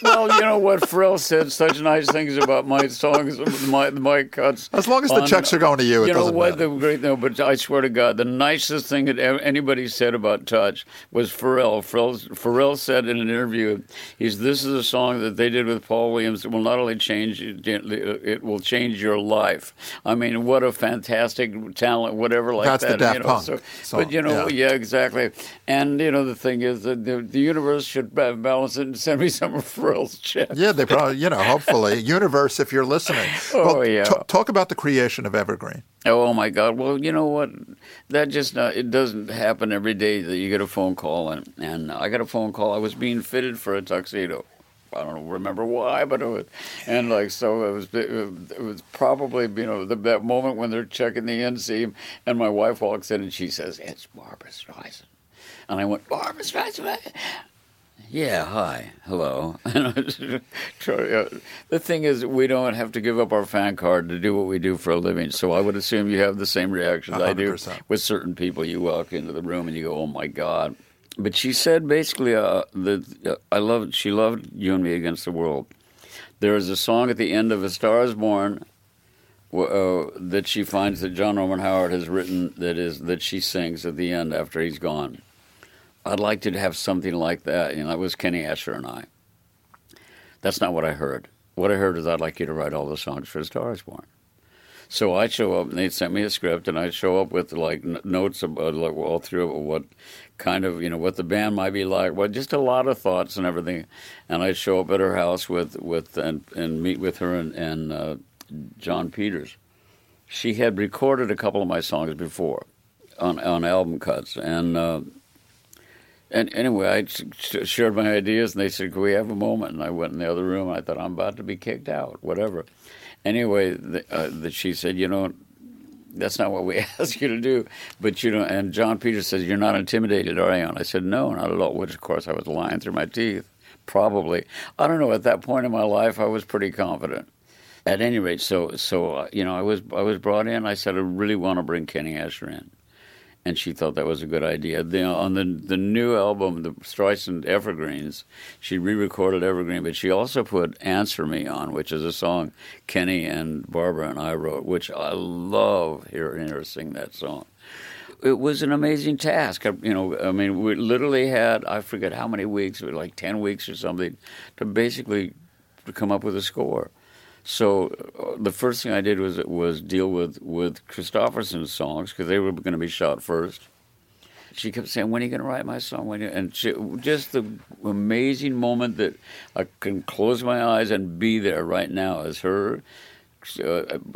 Well, you know what? Pharrell said such nice things about my songs, my cuts. As long as the checks are going to you, it doesn't matter. You know what? The great thing, but I swear to God, the nicest thing that anybody said about Touch was Pharrell. Pharrell said in an interview, this is a song that they did with Paul Williams that will not only change, it will change your life. I mean, what a fantastic talent, whatever like that. That's the Daft Punk song. But, yeah, exactly. And, the thing is that the universe should balance it and send me some Pharrell's check. Yeah, they probably, hopefully. Universe, if you're listening. Talk about the creation of Evergreen. Oh, my God. Well, you know what? That just, it doesn't happen every day that you get a phone call. And I got a phone call. I was being fitted for a tuxedo. I don't remember why, but it was, and like, so it was probably, that moment when they're checking the inseam, and my wife walks in and she says, "It's Barbra Streisand." And I went, "Barbra Streisand?" "Yeah, hi, hello." The thing is, we don't have to give up our fan card to do what we do for a living. So I would assume you have the same reactions 100%. I do with certain people. You walk into the room and you go, "Oh my God." But she said basically, she loved "You and Me Against the World." There is a song at the end of A Star Is Born that she finds that John Norman Howard has written that she sings at the end after he's gone. I'd like to have something like that. That was Kenny Asher and I. That's not what I heard. What I heard is, "I'd like you to write all the songs for A Star Is Born." So I show up, and they sent me a script, and I show up with notes about all through what kind of, what the band might be like. Well, just a lot of thoughts and everything. And I show up at her house and meet with her and John Peters. She had recorded a couple of my songs before on album cuts, and anyway, I shared my ideas, and they said, "Can we have a moment?" And I went in the other room, and I thought, I'm about to be kicked out, whatever. Anyway, she said, "That's not what we asked you to do." But, and John Peters says, "You're not intimidated, are you?" And I said, "No, not at all," which, of course, I was lying through my teeth, probably. I don't know. At that point in my life, I was pretty confident. At any rate, I was brought in. I said, "I really want to bring Kenny Asher in." And she thought that was a good idea. On the new album, the Streisand Evergreens, she re-recorded Evergreen, but she also put "Answer Me" on, which is a song Kenny and Barbra and I wrote, which I love hearing her sing that song. It was an amazing task. We literally had, I forget how many weeks, like 10 weeks or something, to basically come up with a score. So the first thing I did was deal with Kristofferson's songs, because they were going to be shot first. She kept saying, "When are you going to write my song?" Just the amazing moment that I can close my eyes and be there right now as her.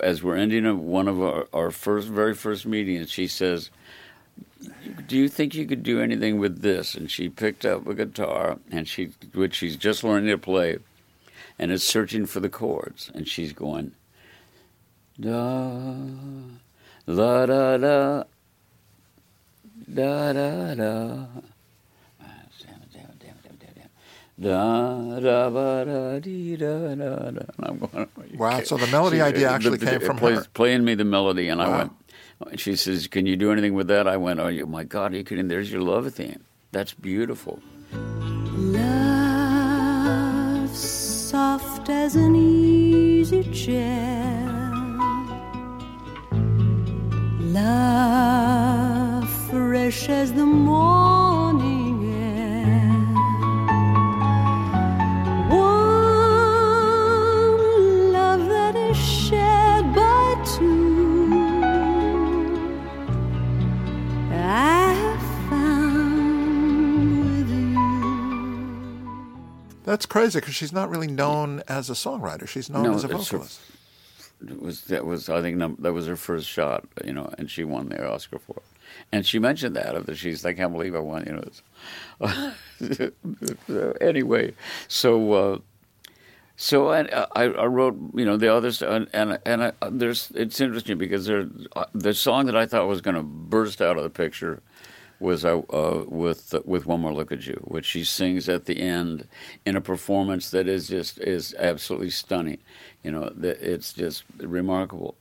As we're ending one of our very first meetings, she says, "Do you think you could do anything with this?" And she picked up a guitar, and which she's just learning to play. And it's searching for the chords, and she's going, "Da, la, da, da, da, da, da, da, da, ba, da, dee, da, da, da." And I'm going, wow! So the melody idea actually came from her playing me the melody, and wow. I went. And she says, "Can you do anything with that?" I went, "Oh my God, are you kidding? There's your love theme. That's beautiful." Soft as an easy chair, love fresh as the morning air, one love that is shared by two, I have found with you. That's crazy, because she's not really known as a songwriter. She's known as a vocalist. I think that was her first shot, and she won the Oscar for it. And she mentioned that she's like, "I can't believe I won," Anyway, so I wrote, the other stuff, and it's interesting because the song that I thought was going to burst out of the picture was with One More Look at You, which she sings at the end in a performance that is just is absolutely stunning. You know, it's just remarkable.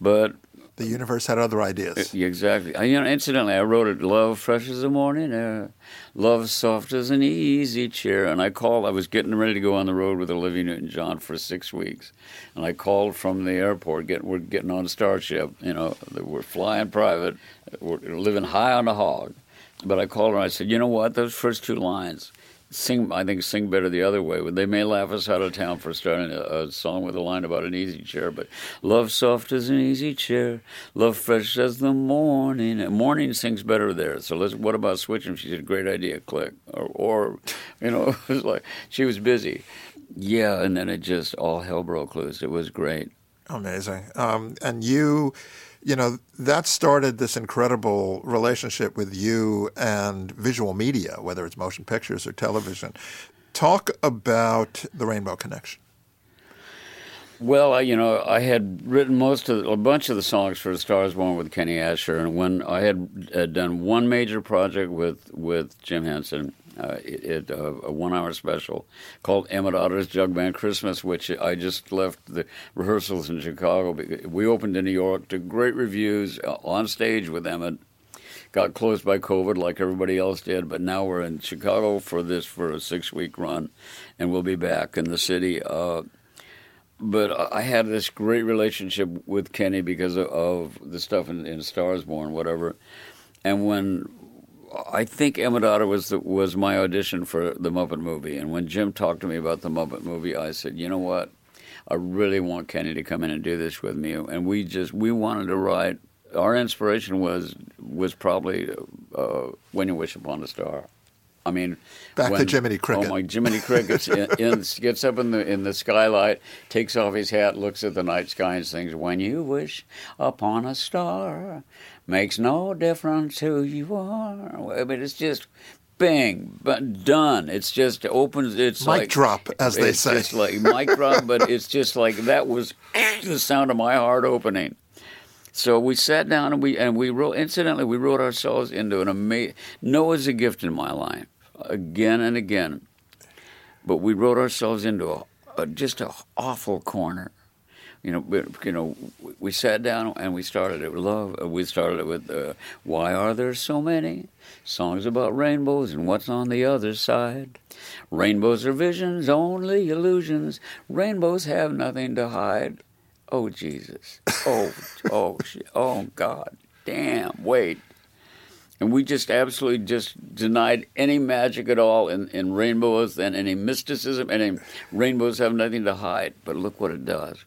But the universe had other ideas. Exactly. You know, incidentally, I wrote it, love fresh as the morning air, love soft as an easy chair. And I was getting ready to go on the road with Olivia Newton-John for 6 weeks. And I called from the airport, we're getting on a Starship, you know, we're flying private, we're living high on the hog. But I called her and I said, you know what, those first two lines, sing better the other way. They may laugh us out of town for starting a song with a line about an easy chair, but love soft as an easy chair, love fresh as the morning. And morning sings better there. So what about switching? She said, great idea, click. Or you know, it was like she was busy. Yeah, and then it just all hell broke loose. It was great. Amazing. And you know, that started this incredible relationship with you and visual media, whether it's motion pictures or television. Talk about the Rainbow Connection. Well, you know, I had written a bunch of the songs for A Star Is Born with Kenny Asher, and when I had done one major project with Jim Henson, a one-hour special called Emmett Otter's Jug Band Christmas, which I just left the rehearsals in Chicago. We opened in New York to great reviews on stage with Emmett. Got closed by COVID like everybody else did, but now we're in Chicago for a 6-week run, and we'll be back in the city. But I had this great relationship with Kenny because of the stuff in Star Is Born, whatever. And when I think Emmett Otter was my audition for the Muppet Movie. And when Jim talked to me about the Muppet Movie, I said, you know what? I really want Kenny to come in and do this with me. And we wanted to write. Our inspiration was probably When You Wish Upon a Star. I mean, back to Jiminy Cricket. Oh my, Jiminy Cricket gets up in the skylight, takes off his hat, looks at the night sky, and sings, "When you wish upon a star, makes no difference who you are." I mean, it's just bang, but done. It's just opens. It's mic like drop, as they say. It's like mic drop, but it's just like that was the sound of my heart opening. So we sat down and we wrote. Incidentally, we wrote ourselves into an amazing. Noah's a gift in my life. Again and again, but we wrote ourselves into just a awful corner. You know. We sat down and we started it with love. We started it with why are there so many songs about rainbows and what's on the other side? Rainbows are visions, only illusions. Rainbows have nothing to hide. Oh Jesus! Oh God! Damn! Wait. And we just absolutely just denied any magic at all in rainbows and any mysticism. And rainbows have nothing to hide. But look what it does.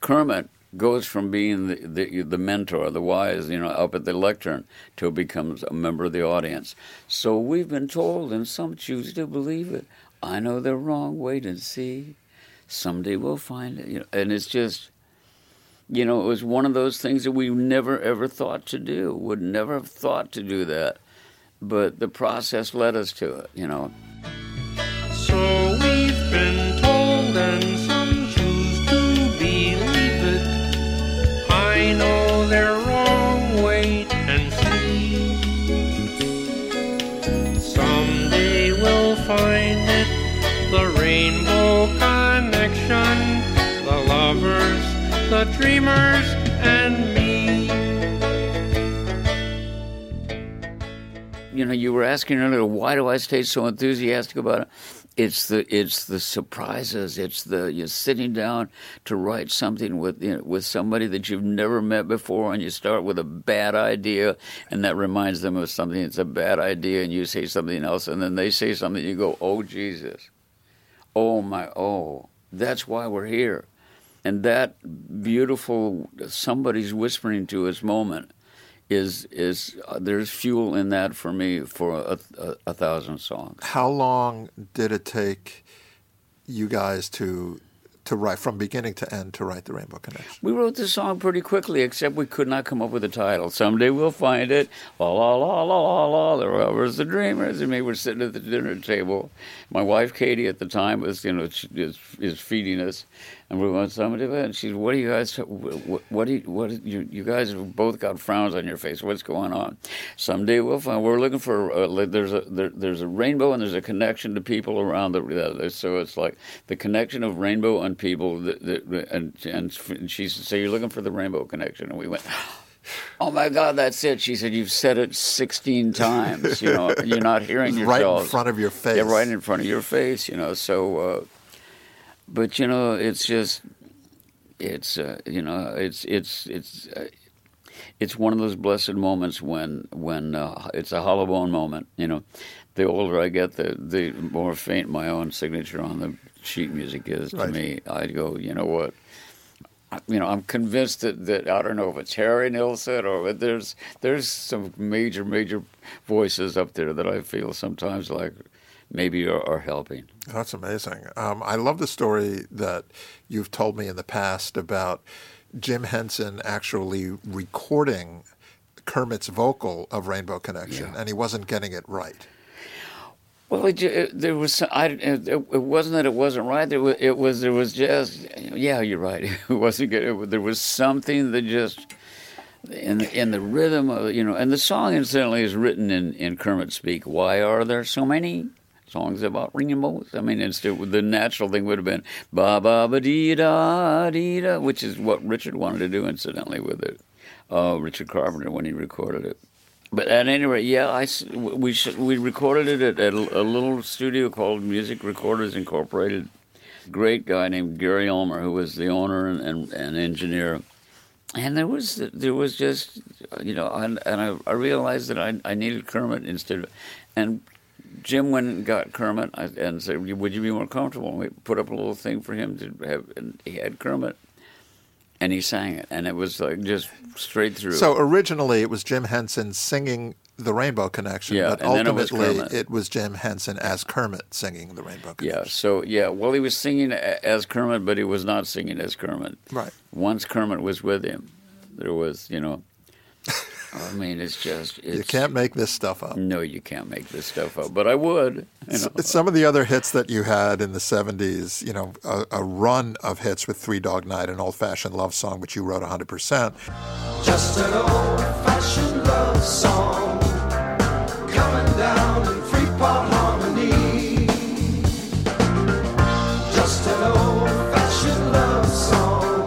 Kermit goes from being the mentor, the wise, you know, up at the lectern, till becomes a member of the audience. So we've been told, and some choose to believe it. I know they're wrong. Wait and see. Someday we'll find it. You know, and it's just. You know, it was one of those things that we never, ever thought to do, would never have thought to do that. But the process led us to it, you know. So we've been told and some choose to believe it. I know they're wrong, wait and see. Someday we'll find it, the rainbow connection, the lovers, the dreamers and me. You know, you were asking earlier, why do I stay so enthusiastic about it? It's the surprises. It's you're sitting down to write something with somebody that you've never met before, and you start with a bad idea, and that reminds them of something that's a bad idea, and you say something else, and then they say something, you go, oh Jesus, oh my, oh, that's why we're here. And that beautiful somebody's whispering to us moment is there's fuel in that for me for a 1,000 songs. How long did it take you guys to to write, from beginning to end, to write The Rainbow Connection? We wrote this song pretty quickly, except we could not come up with a title. Someday we'll find it. La, la, la, la, la, la, the robbers, the dreamers. And we were sitting at the dinner table. My wife, Katie, at the time, was, you know, is feeding us. And we went, and she said, what are you guys, you guys have both got frowns on your face. What's going on? Someday we'll find, we're looking for, there's a rainbow and there's a connection to people around the, so it's like the connection of rainbow and people, and she said, so you're looking for the rainbow connection. And we went, oh my God, that's it. She said, you've said it 16 times, you know, you're not hearing yourself. Right in front of your face. Yeah, right in front of your face, you know, so, but you know, it's just, it's one of those blessed moments when it's a hollow bone moment. You know, the older I get, the more faint my own signature on the sheet music is to right. me. I go, you know what? You know, I'm convinced that I don't know if it's Harry Nilsson or there's some major voices up there that I feel sometimes like. Maybe are helping. That's amazing. I love the story that you've told me in the past about Jim Henson actually recording Kermit's vocal of Rainbow Connection, and he wasn't getting it right. Well, it wasn't that it wasn't right. You're right. It wasn't good. There was something that just. In the rhythm of, you know, and the song incidentally is written in Kermit speak. Why are there so many songs about rainbows? I mean, the natural thing would have been ba ba ba dee da dee da, which is what Richard wanted to do, incidentally, with it. Richard Carpenter, when he recorded it. But at any rate, we recorded it at a little studio called Music Recorders Incorporated. Great guy named Gary Ulmer, who was the owner and engineer. And there was just, you know, and I realized that I needed Kermit instead of, and Jim went and got Kermit and said, would you be more comfortable? And we put up a little thing for him to have, and he had Kermit, and he sang it, and it was like just straight through. So originally it was Jim Henson singing The Rainbow Connection, but ultimately it was Jim Henson as Kermit singing The Rainbow Connection. Yeah, well, he was singing as Kermit, but he was not singing as Kermit. Right. Once Kermit was with him, there was, you know, I mean, it's just... you can't make this stuff up. No, you can't make this stuff up, but I would. You know. Some of the other hits that you had in the 70s, you know, a run of hits with Three Dog Night, an old-fashioned love song, which you wrote 100%. Just an old-fashioned love song. Down in Freeport Harmony, just an old-fashioned love song,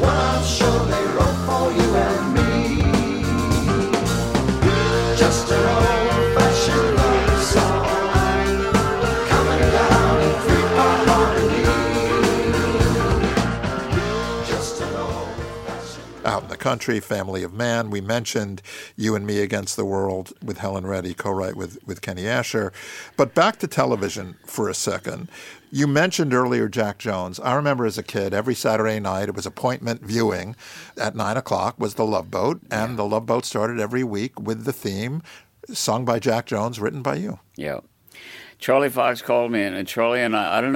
one I'm sure they wrote for you and me, just an old-fashioned love song, coming down in Freeport Harmony, just an old-fashioned... Out in the Country, Family of Man, we mentioned You and Me Against the World with Helen Reddy, co-write with Kenny Asher. But back to television for a second. You mentioned earlier Jack Jones. I remember as a kid, every Saturday night, it was appointment viewing at 9 o'clock was The Love Boat, and The Love Boat started every week with the theme sung by Jack Jones, written by you. Yeah. Charlie Fox called me, and Charlie and I don't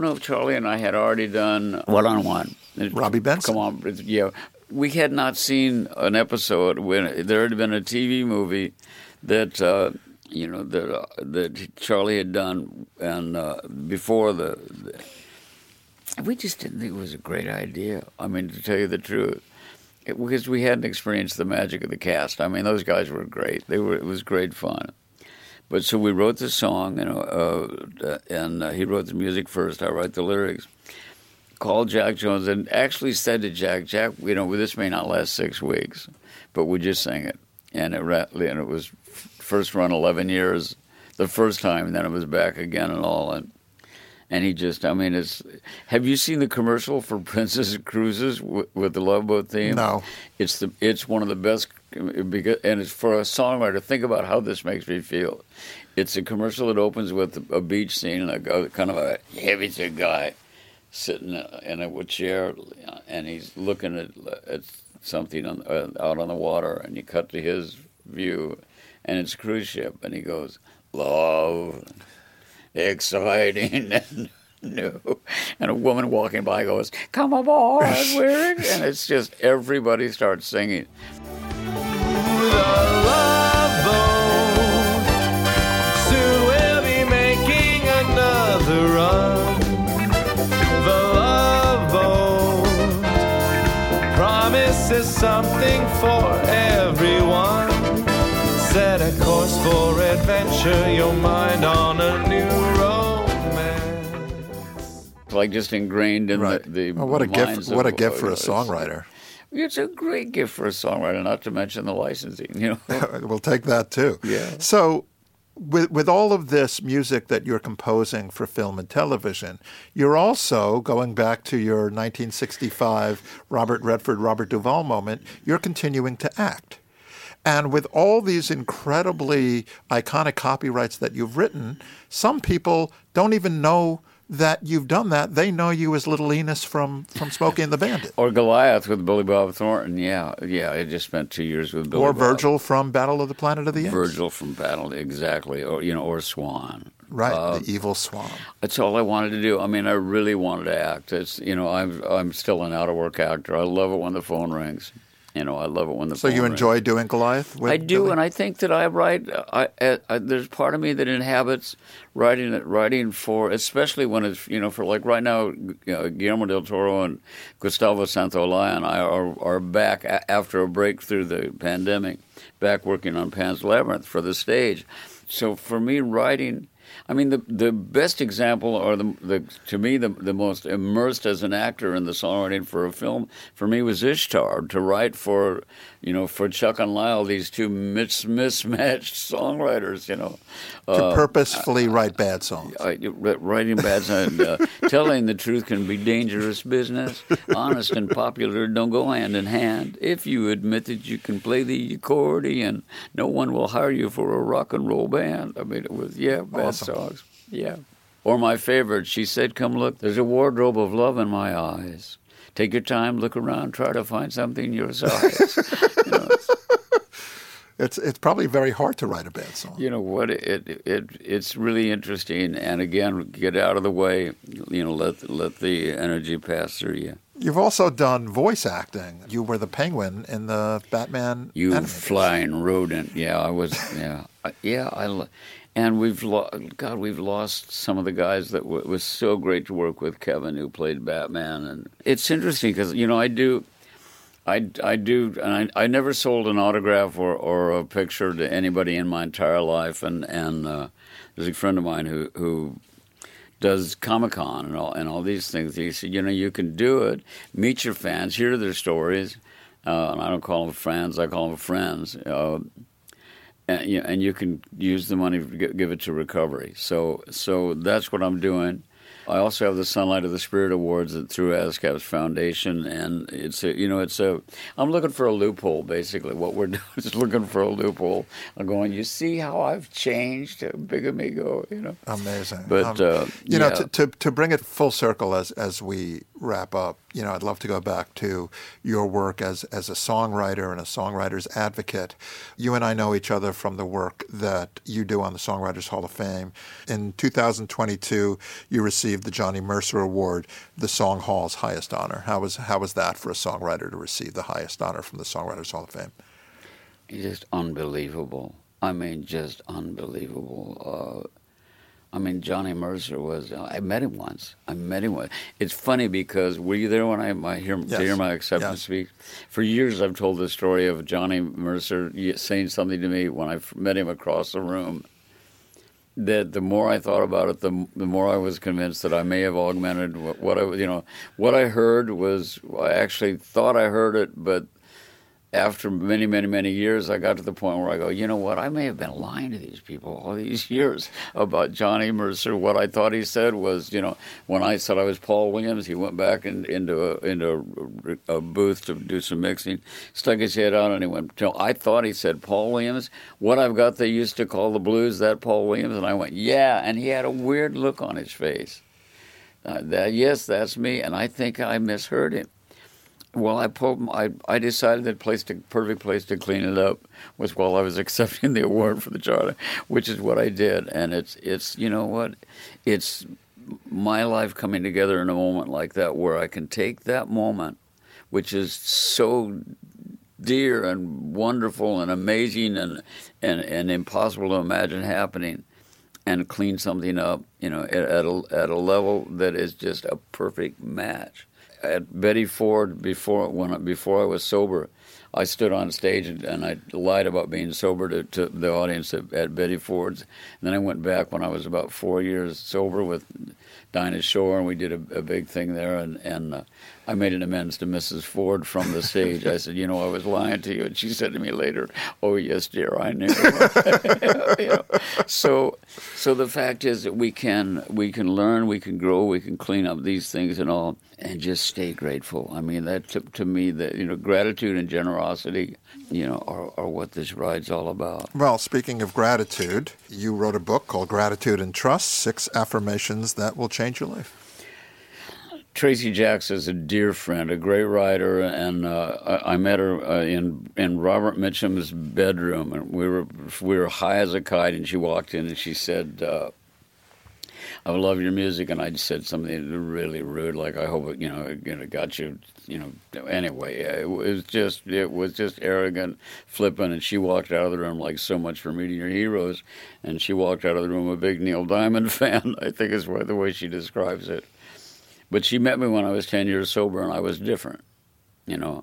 know if Charlie and I had already done One-on-One. Robbie Benson. Come on. Yeah. We had not seen an episode when there had been a TV movie that that Charlie had done, and before we just didn't think it was a great idea. I mean, to tell you the truth, because we hadn't experienced the magic of the cast. I mean, those guys were great. It was great fun. But so we wrote the song, you know, and he wrote the music first. I write the lyrics. Called Jack Jones and actually said to Jack, you know, this may not last 6 weeks, but we just sang it. And it was first run 11 years the first time, and then it was back again and all. And he just, I mean, it's... Have you seen the commercial for Princess Cruises with the Love Boat theme? No. It's one of the best, because, and it's for a songwriter. Think about how this makes me feel. It's a commercial that opens with a beach scene, and a kind of a heavy-set guy sitting in a chair, and he's looking at something out on the water, and you cut to his view, and it's a cruise ship, and he goes, love, exciting, and no. And a woman walking by goes, come aboard, we're... And it's just everybody starts singing. Is something for everyone. Set a course for adventure, your mind on a new romance. Like just ingrained in right. the what a gift! What a gift for a songwriter. It's a great gift for a songwriter, not to mention the licensing. You know, we'll take that too. Yeah. So, with all of this music that you're composing for film and television, you're also, going back to your 1965 Robert Redford, Robert Duvall moment, you're continuing to act. And with all these incredibly iconic copyrights that you've written, some people don't even know that you've done that. They know you as Little Enos from Smokey and the Bandit. Or Goliath with Billy Bob Thornton, yeah. Yeah, I just spent 2 years with Billy Bob. Or Virgil from Battle of the Planet of the Apes. Virgil from Battle, exactly. Or, you know, or Swan. Right, the evil Swan. That's all I wanted to do. I mean, I really wanted to act. It's, you know, I'm still an out-of-work actor. I love it when the phone rings. You know, I love it when the phone rings. So you enjoy doing Goliath? With I do, Billy? And I think that I write. There's part of me that inhabits writing for, especially when it's, you know, for like right now, you know, Guillermo del Toro and Gustavo Santaolalla and I are back after a break through the pandemic, back working on Pan's Labyrinth for the stage. So for me, writing. I mean, the best example, or to me the most immersed as an actor in the songwriting for a film, for me was Ishtar. To write for, you know, for Chuck and Lyle, these two mismatched songwriters, you know, to purposefully write bad songs. Writing bad songs, telling the truth can be dangerous business. Honest and popular don't go hand in hand. If you admit that you can play the accordion, no one will hire you for a rock and roll band. I mean, it was bad. Awesome. Songs. Yeah. Or my favorite, she said, come look, there's a wardrobe of love in my eyes. Take your time, look around, try to find something your size. You know, it's probably very hard to write a bad song. You know what? It's really interesting. And again, get out of the way. You know, let the energy pass through you. You've also done voice acting. You were the Penguin in the Batman. You animated. Flying rodent. Yeah, I was. Yeah, And we've lost some of the guys that it was so great to work with. Kevin, who played Batman, and it's interesting because, you know, I do, and I never sold an autograph or a picture to anybody in my entire life. And there's a friend of mine who does Comic-Con and all these things. He said, you know, you can do it. Meet your fans, hear their stories. And I don't call them fans; I call them friends. And you can use the money, give it to recovery. So that's what I'm doing. I also have the Sunlight of the Spirit Awards through ASCAP's foundation, and it's I'm looking for a loophole, basically. What we're doing is looking for a loophole. I'm going, you see how I've changed, big amigo, you know. Amazing. But you know, to bring it full circle as we wrap up, you know, I'd love to go back to your work as a songwriter and a songwriter's advocate. You and I know each other from the work that you do on the Songwriters Hall of Fame. In 2022, you received the Johnny Mercer Award, the Song Hall's highest honor. How was that for a songwriter to receive the highest honor from the Songwriters Hall of Fame? Just unbelievable. I mean, just unbelievable. Johnny Mercer was. I met him once. It's funny because were you there when I hear my acceptance speech? For years, I've told the story of Johnny Mercer saying something to me when I met him across the room. That the more I thought about it, the more I was convinced that I may have augmented what I heard was, I actually thought I heard it, but after many, many, many years, I got to the point where I go, you know what, I may have been lying to these people all these years about Johnny Mercer. What I thought he said was, you know, when I said I was Paul Williams, he went back into a booth to do some mixing, stuck his head out, and he went, I thought he said Paul Williams. What I've got, they used to call the blues, that Paul Williams. And I went, yeah, and he had a weird look on his face. Yes, that's me, and I think I misheard him. Well, I decided that perfect place to clean it up was while I was accepting the award for the charter, which is what I did. And it's you know what, it's my life coming together in a moment like that, where I can take that moment, which is so dear and wonderful and amazing and impossible to imagine happening, and clean something up, you know, at a level that is just a perfect match. At Betty Ford, before I was sober, I stood on stage and I lied about being sober to the audience at Betty Ford's. And then I went back when I was about 4 years sober with Dinah Shore, and we did a big thing there. And I made an amends to Mrs. Ford from the stage. I said, you know, I was lying to you. And she said to me later, "Oh, yes, dear, I knew." You know? So the fact is that we can learn, we can grow, we can clean up these things and all, and just stay grateful. I mean, that to me, that, you know, gratitude and generosity, you know, are what this ride's all about. Well, speaking of gratitude, you wrote a book called Gratitude and Trust, 6 Affirmations That Will Change Your Life. Tracy Jacks is a dear friend, a great writer, and I met her in Robert Mitchum's bedroom, and we were high as a kite, and she walked in and she said, "I love your music," and I said something really rude, like, "I hope it, you know, it got you, you know." Anyway, it was just arrogant, flippant, and she walked out of the room like, "So much for meeting your heroes," and she walked out of the room a big Neil Diamond fan. I think is the way she describes it. But she met me when I was 10 years sober, and I was different, you know.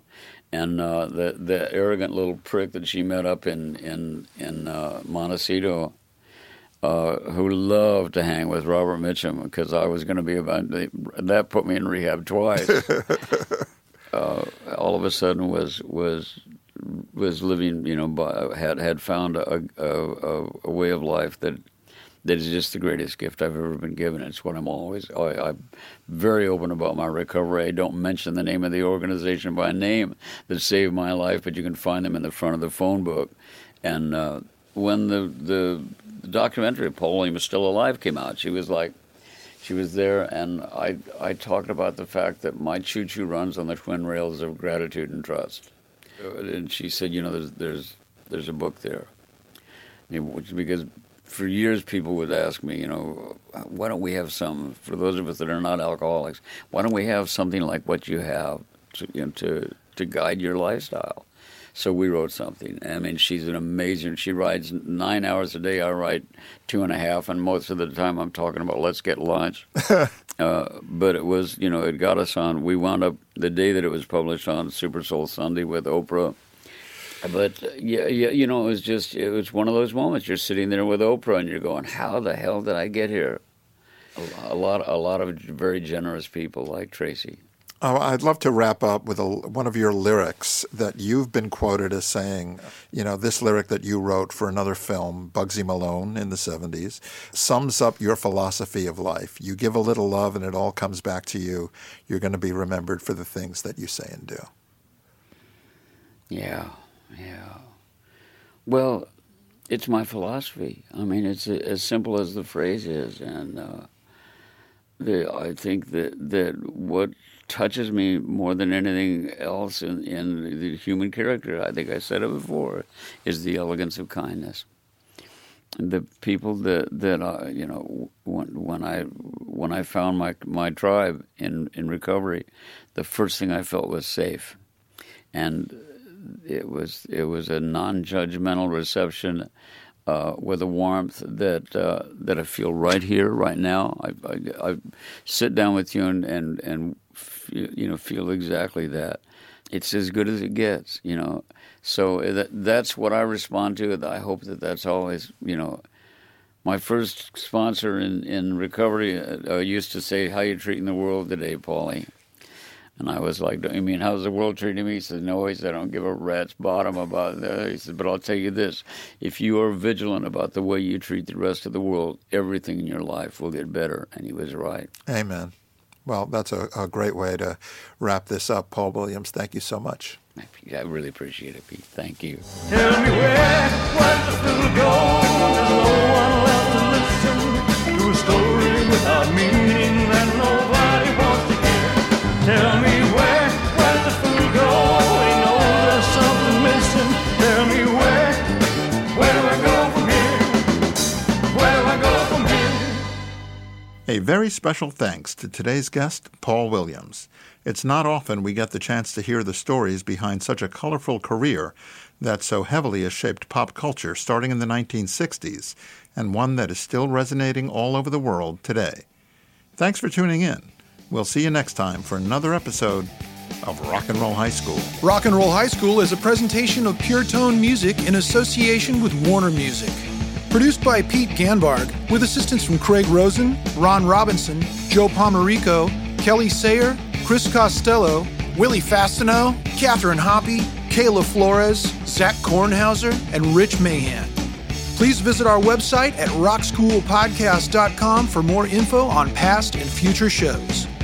And the arrogant little prick that she met up in Montecito, who loved to hang with Robert Mitchum, because I was going to be about that put me in rehab twice. All of a sudden was living, you know, had found a way of life that is just the greatest gift I've ever been given. It's what I'm always... I'm very open about my recovery. I don't mention the name of the organization by name that saved my life, but you can find them in the front of the phone book. And when the documentary of Paul Williams Still Alive came out, she was there, and I talked about the fact that my choo-choo runs on the twin rails of gratitude and trust. And she said, you know, there's a book there. Because... for years, people would ask me, you know, why don't we have some, for those of us that are not alcoholics, why don't we have something like what you have to guide your lifestyle? So we wrote something. I mean, she's an amazing, she rides 9 hours a day. I ride 2.5, and most of the time I'm talking about let's get lunch. But it was, you know, it got us on. We wound up, the day that it was published, on Super Soul Sunday with Oprah. But, yeah, you know, it was one of those moments. You're sitting there with Oprah and you're going, how the hell did I get here? A lot of very generous people like Tracy. Oh, I'd love to wrap up with one of your lyrics that you've been quoted as saying, you know, this lyric that you wrote for another film, Bugsy Malone in the 70s, sums up your philosophy of life. You give a little love and it all comes back to you. You're going to be remembered for the things that you say and do. Yeah. Yeah. Well, it's my philosophy. I mean, it's as simple as the phrase is. And I think that what touches me more than anything else in the human character, I think I said it before, is the elegance of kindness. The people that I, you know, when I found my tribe in recovery, the first thing I felt was safe. And... It was a non-judgmental reception with a warmth that I feel right here, right now. I sit down with you and feel exactly that. It's as good as it gets, you know. So that's what I respond to. I hope that's always, you know. My first sponsor in recovery used to say, "How you treating the world today, Paulie?" And I was like, "Don't you mean how's the world treating me?" He said, "No," he said, "I don't give a rat's bottom about that." He said, "But I'll tell you this, if you are vigilant about the way you treat the rest of the world, everything in your life will get better." And he was right. Amen. Well, that's a great way to wrap this up. Paul Williams, thank you so much. I really appreciate it, Pete. Thank you. Tell me where, what's still gone? There's no one left to listen to a story without meaning and nobody wants to hear. Tell me where'd the food go? We know there's something missing. Tell me where do I go from here? Where do I go from here? A very special thanks to today's guest, Paul Williams. It's not often we get the chance to hear the stories behind such a colorful career that so heavily has shaped pop culture starting in the 1960s, and one that is still resonating all over the world today. Thanks for tuning in. We'll see you next time for another episode of Rock and Roll High School. Rock and Roll High School is a presentation of Pure Tone Music in association with Warner Music. Produced by Pete Ganbar, with assistance from Craig Rosen, Ron Robinson, Joe Pomerico, Kelly Sayer, Chris Costello, Willie Fasteneau, Catherine Hoppe, Kayla Flores, Zach Kornhauser, and Rich Mahan. Please visit our website at rockschoolpodcast.com for more info on past and future shows.